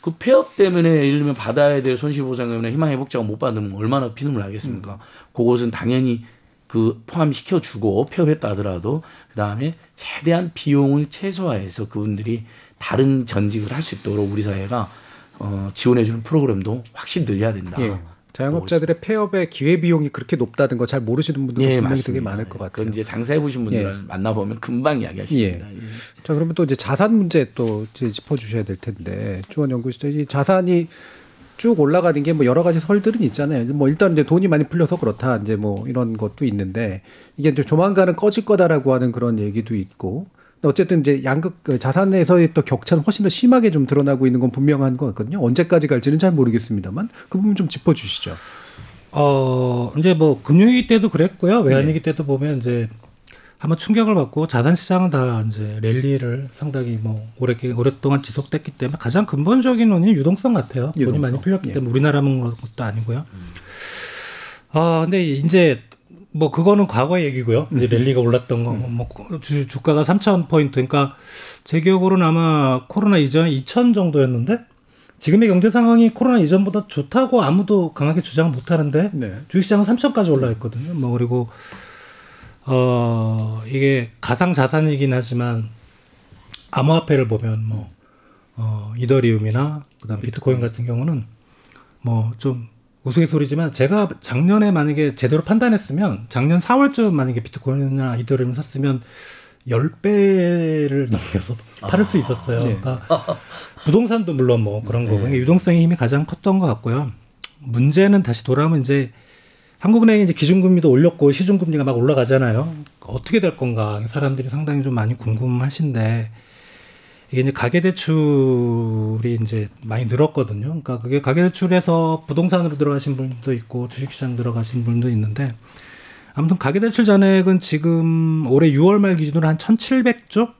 그 폐업 때문에 예를 들면 받아야 될 손실보상 때문에 희망회복자가 못 받으면 얼마나 피눈물 나겠습니까? 그것은 당연히 그 포함시켜주고 폐업했다 하더라도 그다음에 최대한 비용을 최소화해서 그분들이 다른 전직을 할 수 있도록 우리 사회가 지원해주는 프로그램도 확실히 늘려야 된다. 예. 자영업자들의 폐업의 기회비용이 그렇게 높다는 거 잘 모르시는 분들도 예, 분명히 되게 많을 것 같아요. 이제 장사해보신 분들 예. 만나보면 금방 이야기하십니다. 예. 예. 자, 그러면 또 이제 자산 문제 또 짚어주셔야 될 텐데, 주원 연구실이 자산이 쭉 올라가는 게 뭐 여러 가지 설들은 있잖아요. 뭐 일단 이제 돈이 많이 풀려서 그렇다. 이제 뭐 이런 것도 있는데, 이게 이제 조만간은 꺼질 거다라고 하는 그런 얘기도 있고, 어쨌든 이제 자산에서의 또 격차는 훨씬 더 심하게 좀 드러나고 있는 건 분명한 것 같거든요. 언제까지 갈지는 잘 모르겠습니다만 그 부분 좀 짚어주시죠. 이제 뭐 금융위기 때도 그랬고요. 외환위기 때도 보면 이제 한번 충격을 받고 자산 시장은 다 이제 랠리를 상당히 뭐 오랫동안 지속됐기 때문에 가장 근본적인 원인이 유동성 같아요. 돈이 많이 풀렸기 때문에 우리나라만 그런 것도 아니고요. 근데 이제 뭐 그거는 과거 얘기고요. 이제 랠리가 올랐던 거, 뭐 주가가 3,000포인트. 그러니까 제 기억으로는 아마 코로나 이전에 2,000 정도였는데 지금의 경제 상황이 코로나 이전보다 좋다고 아무도 강하게 주장 못 하는데 네. 주식시장은 3,000까지 올라왔거든요. 뭐 그리고 이게 가상 자산이긴 하지만 암호화폐를 보면 뭐 이더리움이나 그다음 비트코인 같은 경우는 뭐 좀 우스갯소리지만 제가 작년에 만약에 제대로 판단했으면 작년 4월쯤 만약에 비트코인이나 이더리움을 샀으면 10배를 넘겨서 팔을 수 있었어요. 네. 그러니까 부동산도 물론 뭐 그런 거고 네. 유동성의 힘이 가장 컸던 것 같고요. 문제는 다시 돌아오면 이제 한국은행이 이제 기준금리도 올렸고 시중금리가 막 올라가잖아요. 어떻게 될 건가 사람들이 상당히 좀 많이 궁금하신데 이게 이제 가계대출이 이제 많이 늘었거든요. 그러니까 그게 가계대출에서 부동산으로 들어가신 분도 있고 주식시장 들어가신 분도 있는데 아무튼 가계대출 잔액은 지금 올해 6월 말 기준으로 한 1,700조?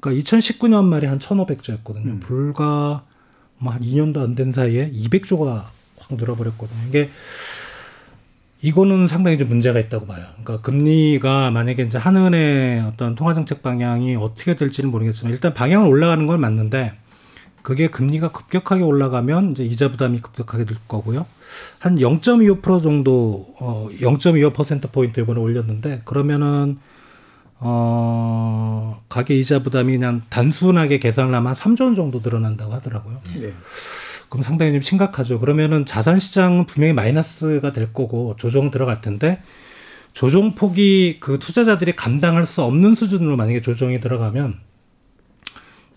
그러니까 2019년 말에 한 1,500조였거든요. 불과 뭐 한 2년도 안 된 사이에 200조가 확 늘어버렸거든요. 이게 이거는 상당히 좀 문제가 있다고 봐요. 그러니까 금리가 만약에 이제 한은의 어떤 통화정책 방향이 어떻게 될지는 모르겠지만 일단 방향은 올라가는 건 맞는데 그게 금리가 급격하게 올라가면 이제 이자 부담이 급격하게 늘 거고요. 한 0.25% 정도, 0.25%포인트 이번에 올렸는데 그러면은, 가계 이자 부담이 그냥 단순하게 계산을 하면 한 3조 원 정도 늘어난다고 하더라고요. 네. 그럼 상당히 좀 심각하죠. 그러면은 자산시장은 분명히 마이너스가 될 거고 조정 들어갈 텐데 조정폭이 그 투자자들이 감당할 수 없는 수준으로 만약에 조정이 들어가면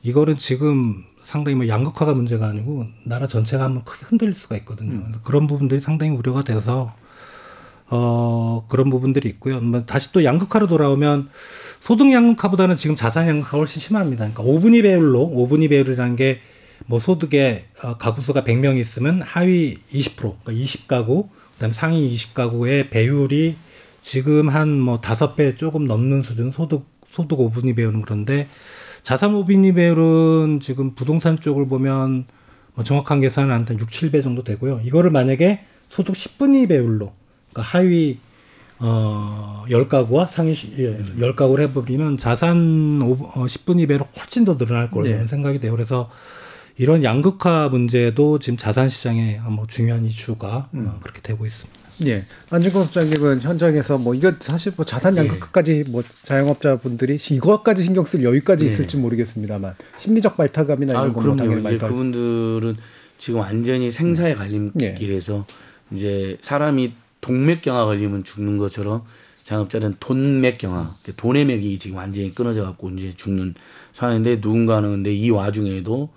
이거는 지금 상당히 뭐 양극화가 문제가 아니고 나라 전체가 한번 크게 흔들릴 수가 있거든요. 그런 부분들이 상당히 우려가 돼서 그런 부분들이 있고요. 다시 또 양극화로 돌아오면 소득 양극화보다는 지금 자산 양극화가 훨씬 심합니다. 그러니까 5분위 배율이라는 게 뭐 소득의 가구수가 100명이 있으면 하위 20%, 그러니까 20가구, 그다음에 상위 20가구의 배율이 지금 한 뭐 5배 조금 넘는 수준 소득 5분위 배율은 그런데 자산 5분위 배율은 지금 부동산 쪽을 보면 뭐 정확한 계산은 한 6, 7배 정도 되고요. 이거를 만약에 소득 10분위 배율로 그러니까 하위 10가구와 상위 10가구를 해버리면 자산 10분위 배율이 훨씬 더 늘어날 거라는 네. 생각이 돼요. 그래서 이런 양극화 문제도 지금 자산시장의 뭐 중요한 이슈가 그렇게 되고 있습니다. 예, 안진걸 소장님은 현장에서 뭐 이거 사실 뭐 자산 양극화까지 예. 뭐 자영업자분들이 이거까지 신경 쓸 여유까지 예. 있을지 모르겠습니다만 심리적 발타감이나 이런 건 당연히 말이죠. 그분들은 지금 완전히 생사의 갈림길에서 예. 이제 사람이 동맥경화 걸리면 죽는 것처럼 자영업자는 돈맥경화, 돈의 맥이 지금 완전히 끊어져 갖고 이제 죽는 상황인데 누군가는 근데 이 와중에도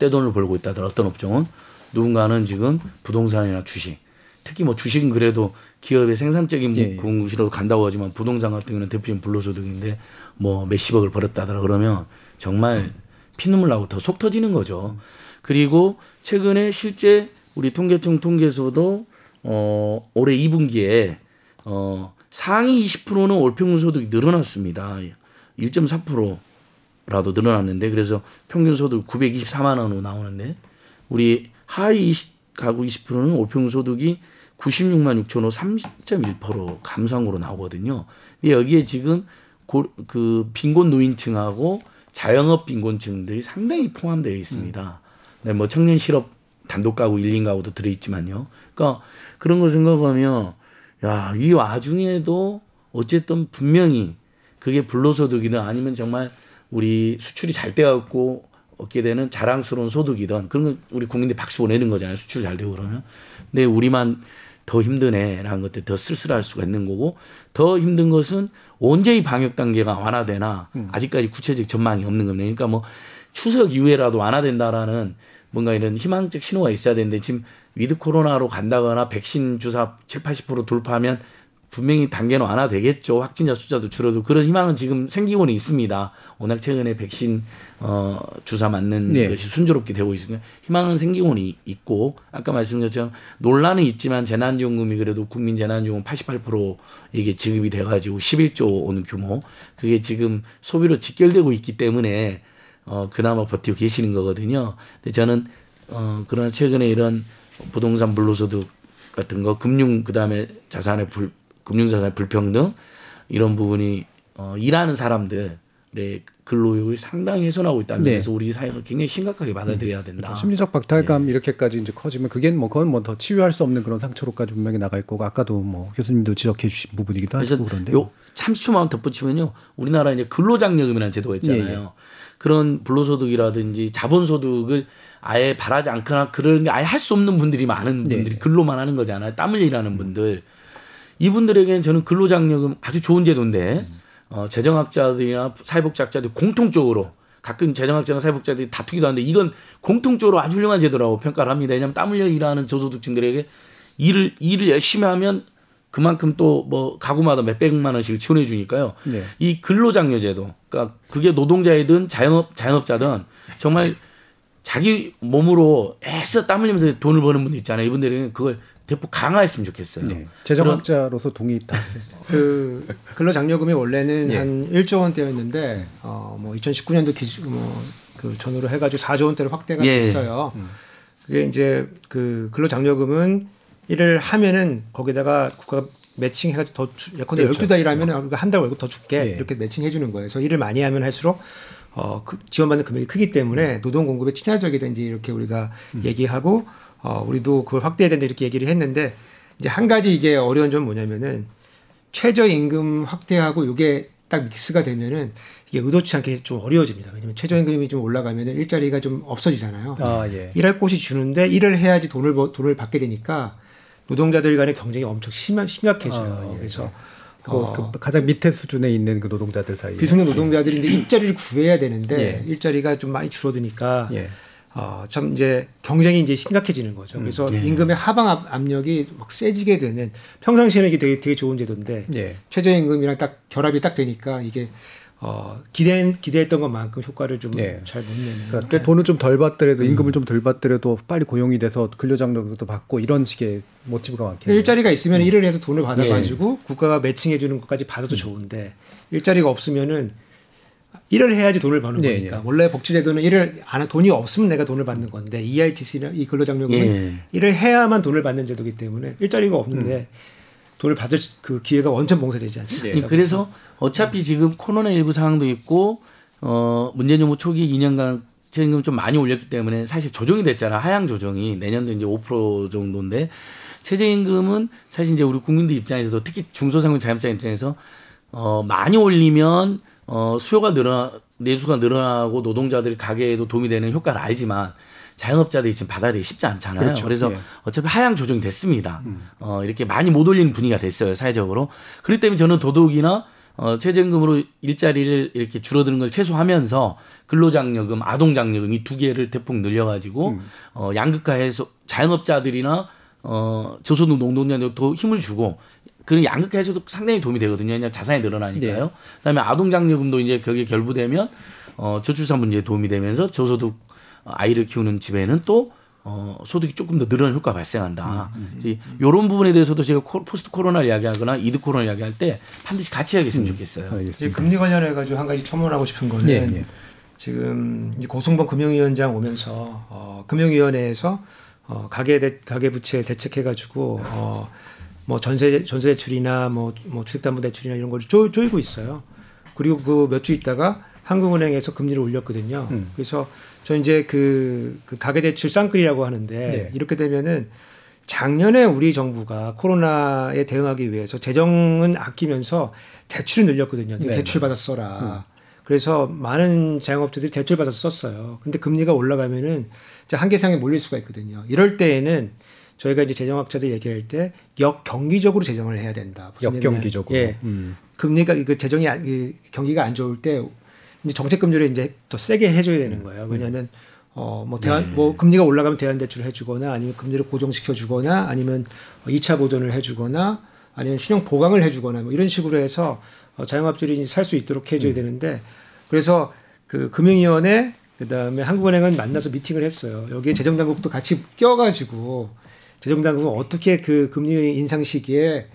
떼돈을 벌고 있다들 어떤 업종은 누군가는 지금 부동산이나 주식 특히 뭐 주식은 그래도 기업의 생산적인 예, 예. 공급으로 간다고 하지만 부동산 같은 경우는 대표적인 불로소득인데 뭐 몇십억을 벌었다더라 그러면 정말 피눈물 나고 더 속 터지는 거죠. 그리고 최근에 실제 우리 통계청 통계서도 올해 2분기에 상위 20%는 월평균 소득이 늘어났습니다. 1.4%. 라도 늘어났는데 그래서 평균 소득 924만 원으로 나오는데 우리 하위 가구 20%는 월평균 소득이 96만 6천으로 30.1% 감소한으로 나오거든요. 근데 여기에 지금 그 빈곤 노인층하고 자영업 빈곤층들이 상당히 포함되어 있습니다. 뭐 청년 실업 단독 가구 1인 가구도 들어 있지만요. 그러니까 그런 거 생각하면 야, 이 와중에도 어쨌든 분명히 그게 불로소득이든 아니면 정말 우리 수출이 잘 돼갖고 얻게 되는 자랑스러운 소득이든 그런 건 우리 국민들이 박수 보내는 거잖아요. 수출 잘 되고 그러면. 근데 우리만 더 힘드네라는 것들 더 쓸쓸할 수가 있는 거고 더 힘든 것은 언제 이 방역 단계가 완화되나 아직까지 구체적 전망이 없는 겁니다. 그러니까 뭐 추석 이후에라도 완화된다라는 뭔가 이런 희망적 신호가 있어야 되는데 지금 위드 코로나로 간다거나 백신 주사 70-80% 돌파하면 분명히 단계는 완화되겠죠. 확진자 숫자도 줄어도 그런 희망은 지금 생기고는 있습니다. 워낙 최근에 백신 주사 맞는 네. 것이 순조롭게 되고 있으니까 희망은 생기고는 있고 아까 말씀드린 것처럼 논란은 있지만 재난지원금이 그래도 국민재난지원금 88% 이게 지급이 돼가지고 11조 원 규모 그게 지금 소비로 직결되고 있기 때문에 그나마 버티고 계시는 거거든요. 근데 저는 그러나 최근에 이런 부동산 불로소득 같은 거 금융 그다음에 자산의 불 금융자산의 불평등 이런 부분이 일하는 사람들의 근로욕을 상당히 훼손하고 있다는 점에서 우리 사회가 굉장히 심각하게 받아들여야 된다. 심리적 박탈감 이렇게까지 이제 커지면 그건 더 치유할 수 없는 그런 상처로까지 분명히 나갈 거고, 아까도 교수님도 지적해 주신 부분이기도 하고 그런데요. 요 참수만 덧붙이면요, 우리나라 이제 근로장려금이라는 제도가 있잖아요. 그런 불로소득이라든지 자본소득을 아예 바라지 않거나 그런 게 아예 할 수 없는 분들이 많은 분들이 근로만 하는 거잖아요. 땀 흘려 일하는 분들. 이분들에게는 저는 근로장려금 아주 좋은 제도인데 재정학자들이나 사회복지학자들 공통적으로, 가끔 재정학자나 사회복지학자들이 다투기도 하는데 이건 공통적으로 아주 훌륭한 제도라고 평가를 합니다. 왜냐하면 땀 흘려 일하는 저소득층들에게 일을 열심히 하면 그만큼 또 가구마다 몇백만 원씩 지원해 주니까요. 이 근로장려 제도, 그러니까 그게 노동자이든 자영업자든 정말 자기 몸으로 애써 땀 흘리면서 돈을 버는 분들 있잖아요. 이분들은 그걸 대폭 강화했으면 좋겠어요. 재정학자로서 동의했다. 근로장려금이 원래는 한 1조 원대였는데 2019년도 그 전후로 해가지고 4조 원대로 확대가 됐어요. 그게 이제 그 근로장려금은 일을 하면은 거기다가 국가가 매칭해가지고 더 예컨대 12달 일하면 한 달 월급 더 줄게 이렇게 매칭해 주는 거예요. 그래서 일을 많이 하면 할수록 지원받는 금액이 크기 때문에 노동 공급에 친화적이든지 이렇게 우리가 얘기하고 우리도 그걸 확대해야 된다 이렇게 얘기를 했는데, 이제 한 가지 이게 어려운 점은 뭐냐면은 최저임금 확대하고 이게 딱 믹스가 되면은 이게 의도치 않게 좀 어려워집니다. 왜냐하면 최저임금이 좀 올라가면은 일자리가 좀 없어지잖아요. 일할 곳이 주는데 일을 해야지 돈을 받게 되니까 노동자들 간의 경쟁이 엄청 심각해져요. 그래서 그 가장 밑에 수준에 있는 그 노동자들 사이 비숙련 노동자들이 이제 일자리를 구해야 되는데 일자리가 좀 많이 줄어드니까 참 이제 경쟁이 이제 심각해지는 거죠. 그래서 임금의 하방 압력이 막 세지게 되는, 평상시에는 이게 되게 좋은 제도인데 최저임금이랑 딱 결합이 딱 되니까 이게 기대했던 것만큼 효과를 좀 잘 못 내는. 그러니까 돈은 좀 덜 받더라도 임금을 좀 덜 받더라도 빨리 고용이 돼서 근로장려금도 받고 이런 식의 모티브가 많겠네요. 일자리가 있으면 일을 해서 돈을 받아가지고 국가가 매칭해 주는 것까지 받아도 좋은데, 일자리가 없으면은 일을 해야지 돈을 버는 거니까. 원래 복지제도는 일을 안, 돈이 없으면 내가 돈을 받는 건데 ERTC나 이 근로장려금은 일을 해야만 돈을 받는 제도이기 때문에 일자리가 없는데 돈을 받을 그 기회가 원천 봉쇄되지 않습니까? 그래서 어차피 지금 코로나19 상황도 있고 문재인 정부 초기 2년간 최저임금 좀 많이 올렸기 때문에 사실 조정이 됐잖아. 하향 조정이 내년도 이제 5% 정도인데, 최저임금은 사실 이제 우리 국민들 입장에서도, 특히 중소상공 자영업자 입장에서 많이 올리면 수요가 내수가 늘어나고 노동자들이 가게에도 도움이 되는 효과를 알지만 자영업자들이 지금 받아들이기 쉽지 않잖아요. 그래서 어차피 하향 조정이 됐습니다. 이렇게 많이 못 올리는 분위기가 됐어요, 사회적으로. 그렇기 때문에 저는 도덕이나 최저임금으로 일자리를 이렇게 줄어드는 걸 최소화하면서 근로장려금, 아동장려금 이 두 개를 대폭 늘려가지고 양극화해서 자영업자들이나 저소득 노동자들도 더 힘을 주고, 그런 양극화에서도 상당히 도움이 되거든요. 왜냐하면 자산이 늘어나니까요. 그다음에 아동장려금도 이제 거기에 결부되면 저출산 문제에 도움이 되면서 저소득 아이를 키우는 집에는 또 소득이 조금 더 늘어난 효과가 발생한다. 이런 부분에 대해서도 제가 포스트 코로나를 이야기하거나 이득 코로나를 이야기할 때 반드시 같이 이야기했으면 좋겠어요. 금리 관련해가지고 한 가지 첨언하고 싶은 거는 지금 이제 고승범 금융위원장 오면서 금융위원회에서 가계부채 대책해가지고 전세 대출이나 주택담보 대출이나 이런 걸 쪼이고 있어요. 그리고 그 몇 주 있다가 한국은행에서 금리를 올렸거든요. 그래서 저 이제 그 가계대출 쌍끌이라고 하는데 이렇게 되면은 작년에 우리 정부가 코로나에 대응하기 위해서 재정은 아끼면서 대출을 늘렸거든요. 대출 받아서 써라. 그래서 많은 자영업자들이 대출 받아서 썼어요. 근데 금리가 올라가면은 한계상에 몰릴 수가 있거든요. 이럴 때에는 저희가 이제 재정학자들 얘기할 때 역경기적으로 재정을 해야 된다. 역경기적으로. 금리가 그 재정이 경기가 안 좋을 때 이제 정책금리를 이제 더 세게 해줘야 되는 거예요. 왜냐하면 금리가 올라가면 대안대출을 해주거나 아니면 금리를 고정시켜주거나 아니면 2차 보존을 해주거나 아니면 신용 보강을 해주거나 이런 식으로 해서 자영업자들이 살 수 있도록 해줘야 되는데, 그래서 그 금융위원회 그다음에 한국은행은 만나서 미팅을 했어요. 여기에 재정당국도 같이 껴가지고 재정당국은 어떻게 그 금리 인상 시기에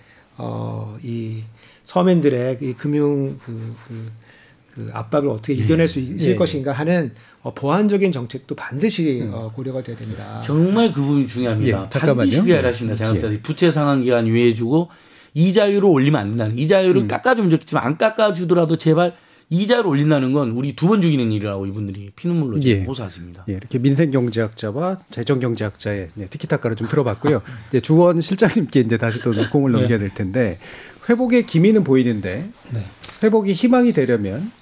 이 서민들의 이 금융 그 압박을 어떻게 이겨낼 수 있을 것인가 하는 보완적인 정책도 반드시 고려가 돼야 된다. 정말 그 부분이 중요합니다. 반드시 하라신다. 자영업자들이 부채 상환 기간 유예해주고 이자율을 올리면 안 된다는, 이자율을 깎아주면 좋겠지만 안 깎아주더라도 제발 이자를 올린다는 건 우리 두 번 죽이는 일이라고 이분들이 피눈물로 지금 호소하십니다. 예. 예. 이렇게 민생경제학자와 재정경제학자의 티키타카를 좀 들어봤고요. 이제 주원 실장님께 이제 다시 또 공을 넘겨야 될 텐데, 회복의 기미는 보이는데 회복이 희망이 되려면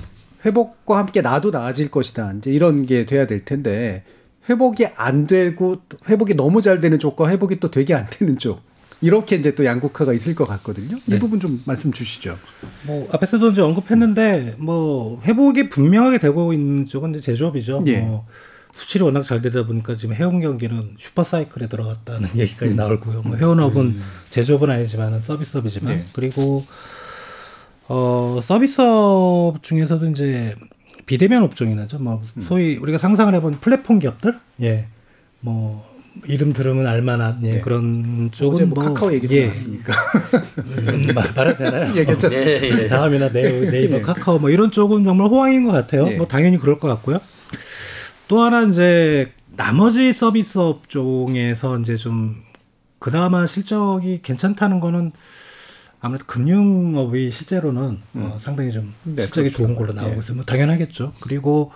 회복과 함께 나도 나아질 것이다, 이제 이런 게 돼야 될 텐데, 회복이 안 되고 회복이 너무 잘 되는 쪽과 회복이 또 되게 안 되는 쪽, 이렇게 이제 또 양극화가 있을 것 같거든요. 이 부분 좀 말씀 주시죠. 뭐 앞에서도 이제 언급했는데 뭐 회복이 분명하게 되고 있는 쪽은 이제 제조업이죠. 예. 뭐 수출이 워낙 잘 되다 보니까 지금 해운 경기는 슈퍼사이클에 들어갔다는 얘기까지 나오고요. 뭐 해운업은 제조업은 아니지만 서비스업이지만 그리고 서비스업 중에서도 이제 비대면 업종이나죠. 뭐 소위 우리가 상상을 해본 플랫폼 기업들, 예, 뭐 이름 들으면 알만한 그런 쪽은 뭐 카카오 얘기도 나왔으니까 말해도 되나요? 예, 괜찮습니다. 다음이나 네이버, 카카오 뭐 이런 쪽은 정말 호황인 것 같아요. 뭐 당연히 그럴 것 같고요. 또 하나 이제 나머지 서비스업 쪽에서 이제 좀 그나마 실적이 괜찮다는 거는 아무래도 금융업이 실제로는 상당히 좀 실적이 좋은 걸로 나오고 있어요. 뭐 당연하겠죠. 그리고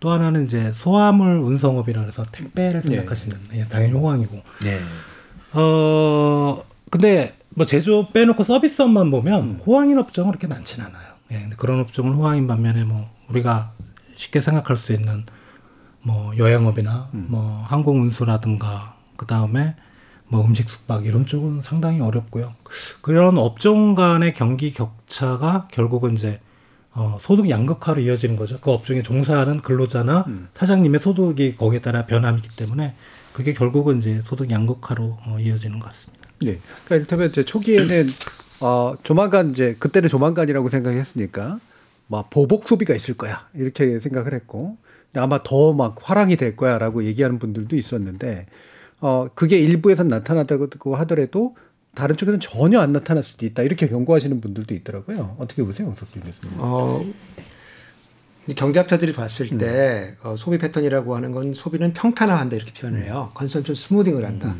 또 하나는 이제 소화물 운송업이라 해서 택배를 생각하시면 당연히 호황이고. 근데 뭐 제조업 빼놓고 서비스업만 보면 호황인 업종은 그렇게 많진 않아요. 예, 근데 그런 업종은 호황인 반면에 뭐 우리가 쉽게 생각할 수 있는 뭐 여행업이나 뭐 항공 운수라든가 그 다음에 뭐 음식 숙박 이런 쪽은 상당히 어렵고요. 그런 업종 간의 경기 격차가 결국은 이제 소득 양극화로 이어지는 거죠. 그 업종에 종사하는 근로자나 사장님의 소득이 거기에 따라 변함이기 때문에 그게 결국은 이제 소득 양극화로 이어지는 것 같습니다. 네. 그러니까 이를테면 이제 초기에는 조만간 이제 그때는 조만간이라고 생각했으니까 막 보복 소비가 있을 거야 이렇게 생각을 했고 아마 더 막 화랑이 될 거야라고 얘기하는 분들도 있었는데. 그게 일부에선 나타났다고 하더라도 다른 쪽에서는 전혀 안 나타날 수도 있다. 이렇게 경고하시는 분들도 있더라고요. 어떻게 보세요, 우석진 교수님? 경제학자들이 봤을 때 소비 패턴이라고 하는 건 소비는 평탄화한다 이렇게 표현해요. 컨셉션 스무딩을 한다.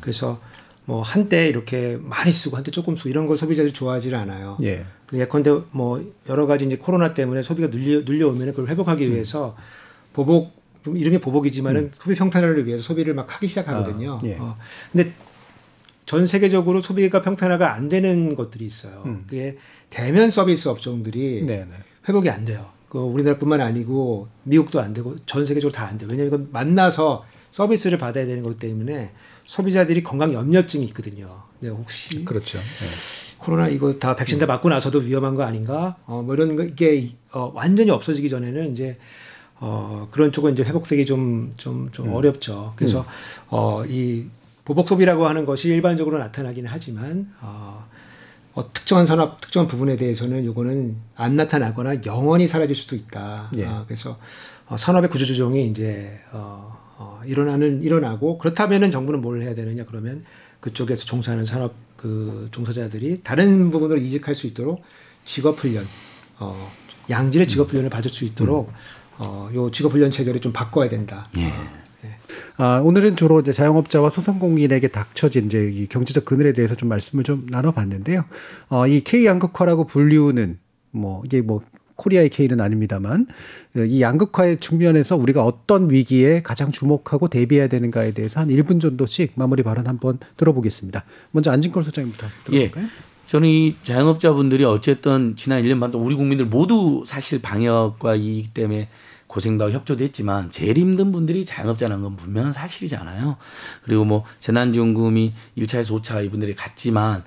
그래서 뭐 한때 이렇게 많이 쓰고 한때 조금 쓰고 이런 걸 소비자들이 좋아하지 않아요. 예컨대 뭐 여러 가지 이제 코로나 때문에 소비가 눌려오면 그걸 회복하기 위해서 보복 이름이 보복이지만은 소비 평탄화를 위해서 소비를 막 하기 시작하거든요. 근데 전 세계적으로 소비가 평탄화가 안 되는 것들이 있어요. 그게 대면 서비스 업종들이 회복이 안 돼요. 그 우리나라뿐만 아니고 미국도 안 되고 전 세계적으로 다 안 돼요. 왜냐하면 이건 만나서 서비스를 받아야 되는 것 때문에 소비자들이 건강 염려증이 있거든요. 네, 혹시 그렇죠. 코로나 이거 다 백신 다 맞고 나서도 위험한 거 아닌가? 뭐 이런 게 완전히 없어지기 전에는 이제 그런 쪽은 이제 회복되기 좀 어렵죠. 그래서, 이 보복 소비라고 하는 것이 일반적으로 나타나긴 하지만, 특정한 산업, 특정한 부분에 대해서는 요거는 안 나타나거나 영원히 사라질 수도 있다. 그래서, 산업의 구조조정이 이제, 일어나고, 그렇다면은 정부는 뭘 해야 되느냐, 그러면 그쪽에서 종사하는 산업, 종사자들이 다른 부분으로 이직할 수 있도록 직업훈련, 양질의 직업훈련을 받을 수 있도록, 요 직업훈련 체계를 좀 바꿔야 된다. 오늘은 주로 이제 자영업자와 소상공인에게 닥쳐진 이제 이 경제적 그늘에 대해서 좀 말씀을 좀 나눠봤는데요. 이 K-양극화라고 불리우는 뭐 이게 뭐 코리아의 K는 아닙니다만 이 양극화의 측면에서 우리가 어떤 위기에 가장 주목하고 대비해야 되는가에 대해서 한 1분 정도씩 마무리 발언 한번 들어보겠습니다. 먼저 안진걸 소장님부터 들어볼까요? 저는 이 자영업자분들이 어쨌든 지난 1년 반 동안 우리 국민들 모두 사실 방역과 이익 때문에 고생도 하고 협조도 했지만 제일 힘든 분들이 자영업자라는 건 분명한 사실이잖아요. 그리고 뭐 재난지원금이 1차에서 5차 이분들이 갔지만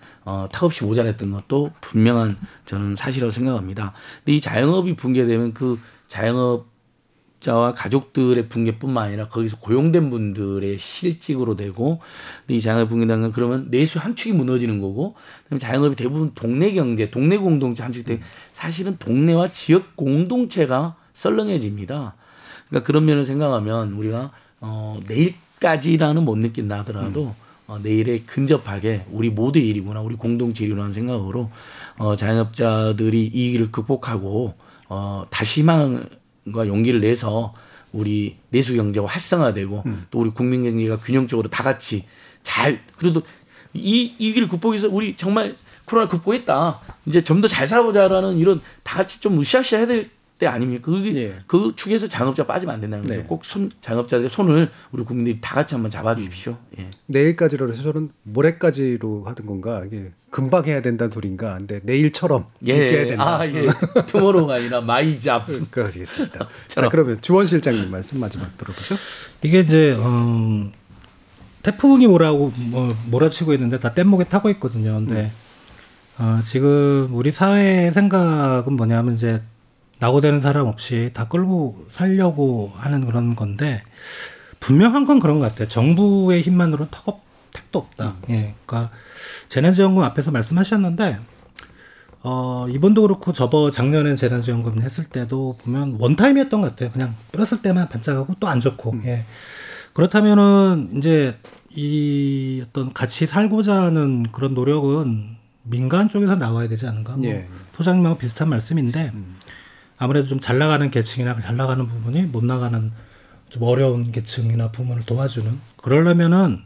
턱없이 모자랐던 것도 분명한 저는 사실이라고 생각합니다. 근데 이 자영업이 붕괴되면 그 자영업자와 가족들의 붕괴뿐만 아니라 거기서 고용된 분들의 실직으로 되고, 이 자영업이 붕괴되는 건 그러면 내수 한 축이 무너지는 거고, 그다음에 자영업이 대부분 동네 경제, 동네 공동체 한 축이 되고, 사실은 동네와 지역 공동체가 썰렁해집니다. 그러니까 그런 면을 생각하면 우리가 내일까지라는 못 느낀다 하더라도 내일에 근접하게 우리 모두의 일이구나, 우리 공동체 일이라는 생각으로 자영업자들이 이 일을 극복하고 다시 희망과 용기를 내서 우리 내수 경제가 활성화되고 또 우리 국민 경제가 균형적으로 다 같이 잘, 그래도 이 위기를 극복해서 우리 정말 코로나 극복했다. 이제 좀 더 잘 살아보자라는 이런 다 같이 좀 으쌰으쌰 해야 될 때 아닙니까? 그 축에서 잔업자 빠지면 안 된다는 거죠. 네. 꼭 잔업자들의 손을 우리 국민들이 다 같이 한번 잡아주십시오. 예. 내일까지로 해서 저는 모레까지로 하던 건가? 이게 금방 해야 된다는 소리인가? 근데 내일처럼 해야 된다. 아, 예. 투모로우가 아니라 마이 잡. 그렇겠습니다. 자, 그러면 주원 실장님 말씀 마지막 들어보죠. 이게 이제 태풍이 몰아치고 있는데 다 뗏목에 타고 있거든요. 근데 지금 우리 사회의 생각은 뭐냐면 이제 낙오되는 사람 없이 다 끌고 살려고 하는 그런 건데 분명한 건 그런 것 같아요. 정부의 힘만으로는 택도 없다. 예, 그러니까 재난지원금 앞에서 말씀하셨는데 이번도 그렇고 작년에 재난지원금 했을 때도 보면 원타임이었던 것 같아요. 그냥 뿌렸을 때만 반짝하고 또 안 좋고. 예. 그렇다면은 이제 이 어떤 같이 살고자 하는 그런 노력은 민간 쪽에서 나와야 되지 않은가? 뭐 예. 소장님하고 비슷한 말씀인데 아무래도 좀 잘 나가는 계층이나 잘 나가는 부분이 못 나가는 좀 어려운 계층이나 부분을 도와주는 그러려면은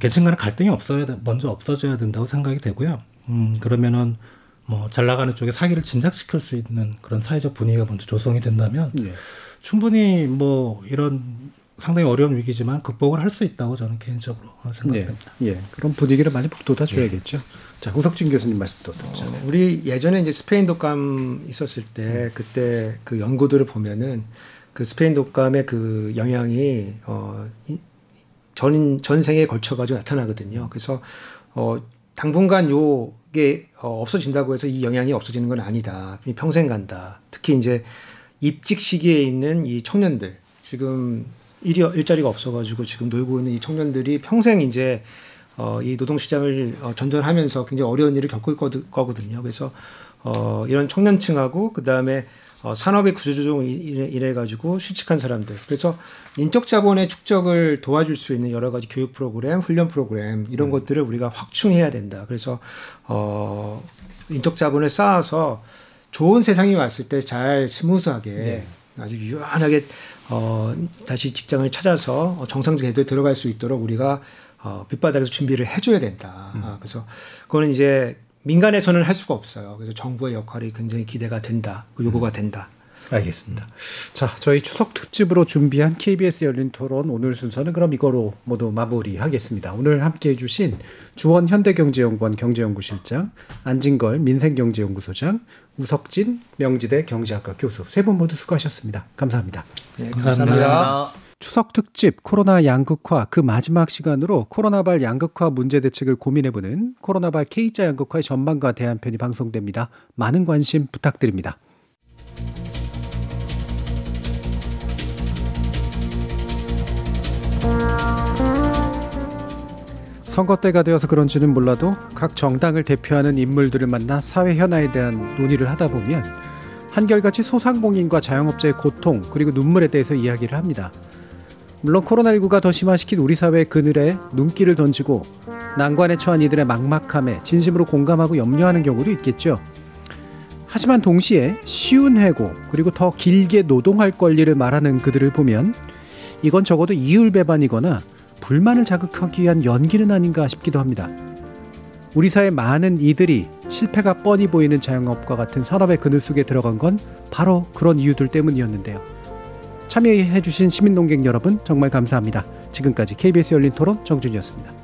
계층 간의 갈등이 먼저 없어져야 된다고 생각이 되고요. 그러면은 뭐 잘 나가는 쪽에 사기를 진작시킬 수 있는 그런 사회적 분위기가 먼저 조성이 된다면 예. 충분히 뭐 이런 상당히 어려운 위기지만 극복을 할 수 있다고 저는 개인적으로 생각합니다. 예, 그런 분위기를 많이 북돋아줘야겠죠. 자, 우석진 교수님 말씀도 듣잖아요. 우리 예전에 이제 스페인 독감 있었을 때 그때 그 연구들을 보면은 그 스페인 독감의 그 영향이 전 생에 걸쳐가지고 나타나거든요. 그래서 당분간 요게 없어진다고 해서 이 영향이 없어지는 건 아니다. 평생 간다. 특히 이제 입직 시기에 있는 이 청년들 지금 일자리가 없어가지고 지금 놀고 있는 이 청년들이 평생 이제 이 노동시장을 전전하면서 굉장히 어려운 일을 겪을 거거든요. 그래서 이런 청년층하고 그 다음에 산업의 구조조정으로 인해가지고 실직한 사람들. 그래서 인적 자본의 축적을 도와줄 수 있는 여러 가지 교육 프로그램, 훈련 프로그램 이런 것들을 우리가 확충해야 된다. 그래서 인적 자본을 쌓아서 좋은 세상이 왔을 때 잘 스무스하게 네. 아주 유연하게 다시 직장을 찾아서 정상적 궤도에 들어갈 수 있도록 우리가 밑바닥에서 준비를 해줘야 된다. 그래서 그거는 이제 민간에서는 할 수가 없어요. 그래서 정부의 역할이 굉장히 기대가 된다. 요구가 된다. 알겠습니다. 자, 저희 추석 특집으로 준비한 KBS 열린 토론 오늘 순서는 그럼 이거로 모두 마무리하겠습니다. 오늘 함께해 주신 주원 현대경제연구원 경제연구실장, 안진걸 민생경제연구소장, 우석진 명지대 경제학과 교수 세 분 모두 수고하셨습니다. 감사합니다. 네, 감사합니다. 추석 특집 코로나 양극화 그 마지막 시간으로 코로나발 양극화 문제 대책을 고민해보는 코로나발 K자 양극화의 전망과 대한 편이 방송됩니다. 많은 관심 부탁드립니다. 선거 때가 되어서 그런지는 몰라도 각 정당을 대표하는 인물들을 만나 사회 현안에 대한 논의를 하다 보면 한결같이 소상공인과 자영업자의 고통 그리고 눈물에 대해서 이야기를 합니다. 물론 코로나19가 더 심화시킨 우리 사회의 그늘에 눈길을 던지고 난관에 처한 이들의 막막함에 진심으로 공감하고 염려하는 경우도 있겠죠. 하지만 동시에 쉬운 해고 그리고 더 길게 노동할 권리를 말하는 그들을 보면 이건 적어도 이율배반이거나 불만을 자극하기 위한 연기는 아닌가 싶기도 합니다. 우리 사회 많은 이들이 실패가 뻔히 보이는 자영업과 같은 산업의 그늘 속에 들어간 건 바로 그런 이유들 때문이었는데요. 참여해주신 시민논객 여러분 정말 감사합니다. 지금까지 KBS 열린 토론 정준이었습니다.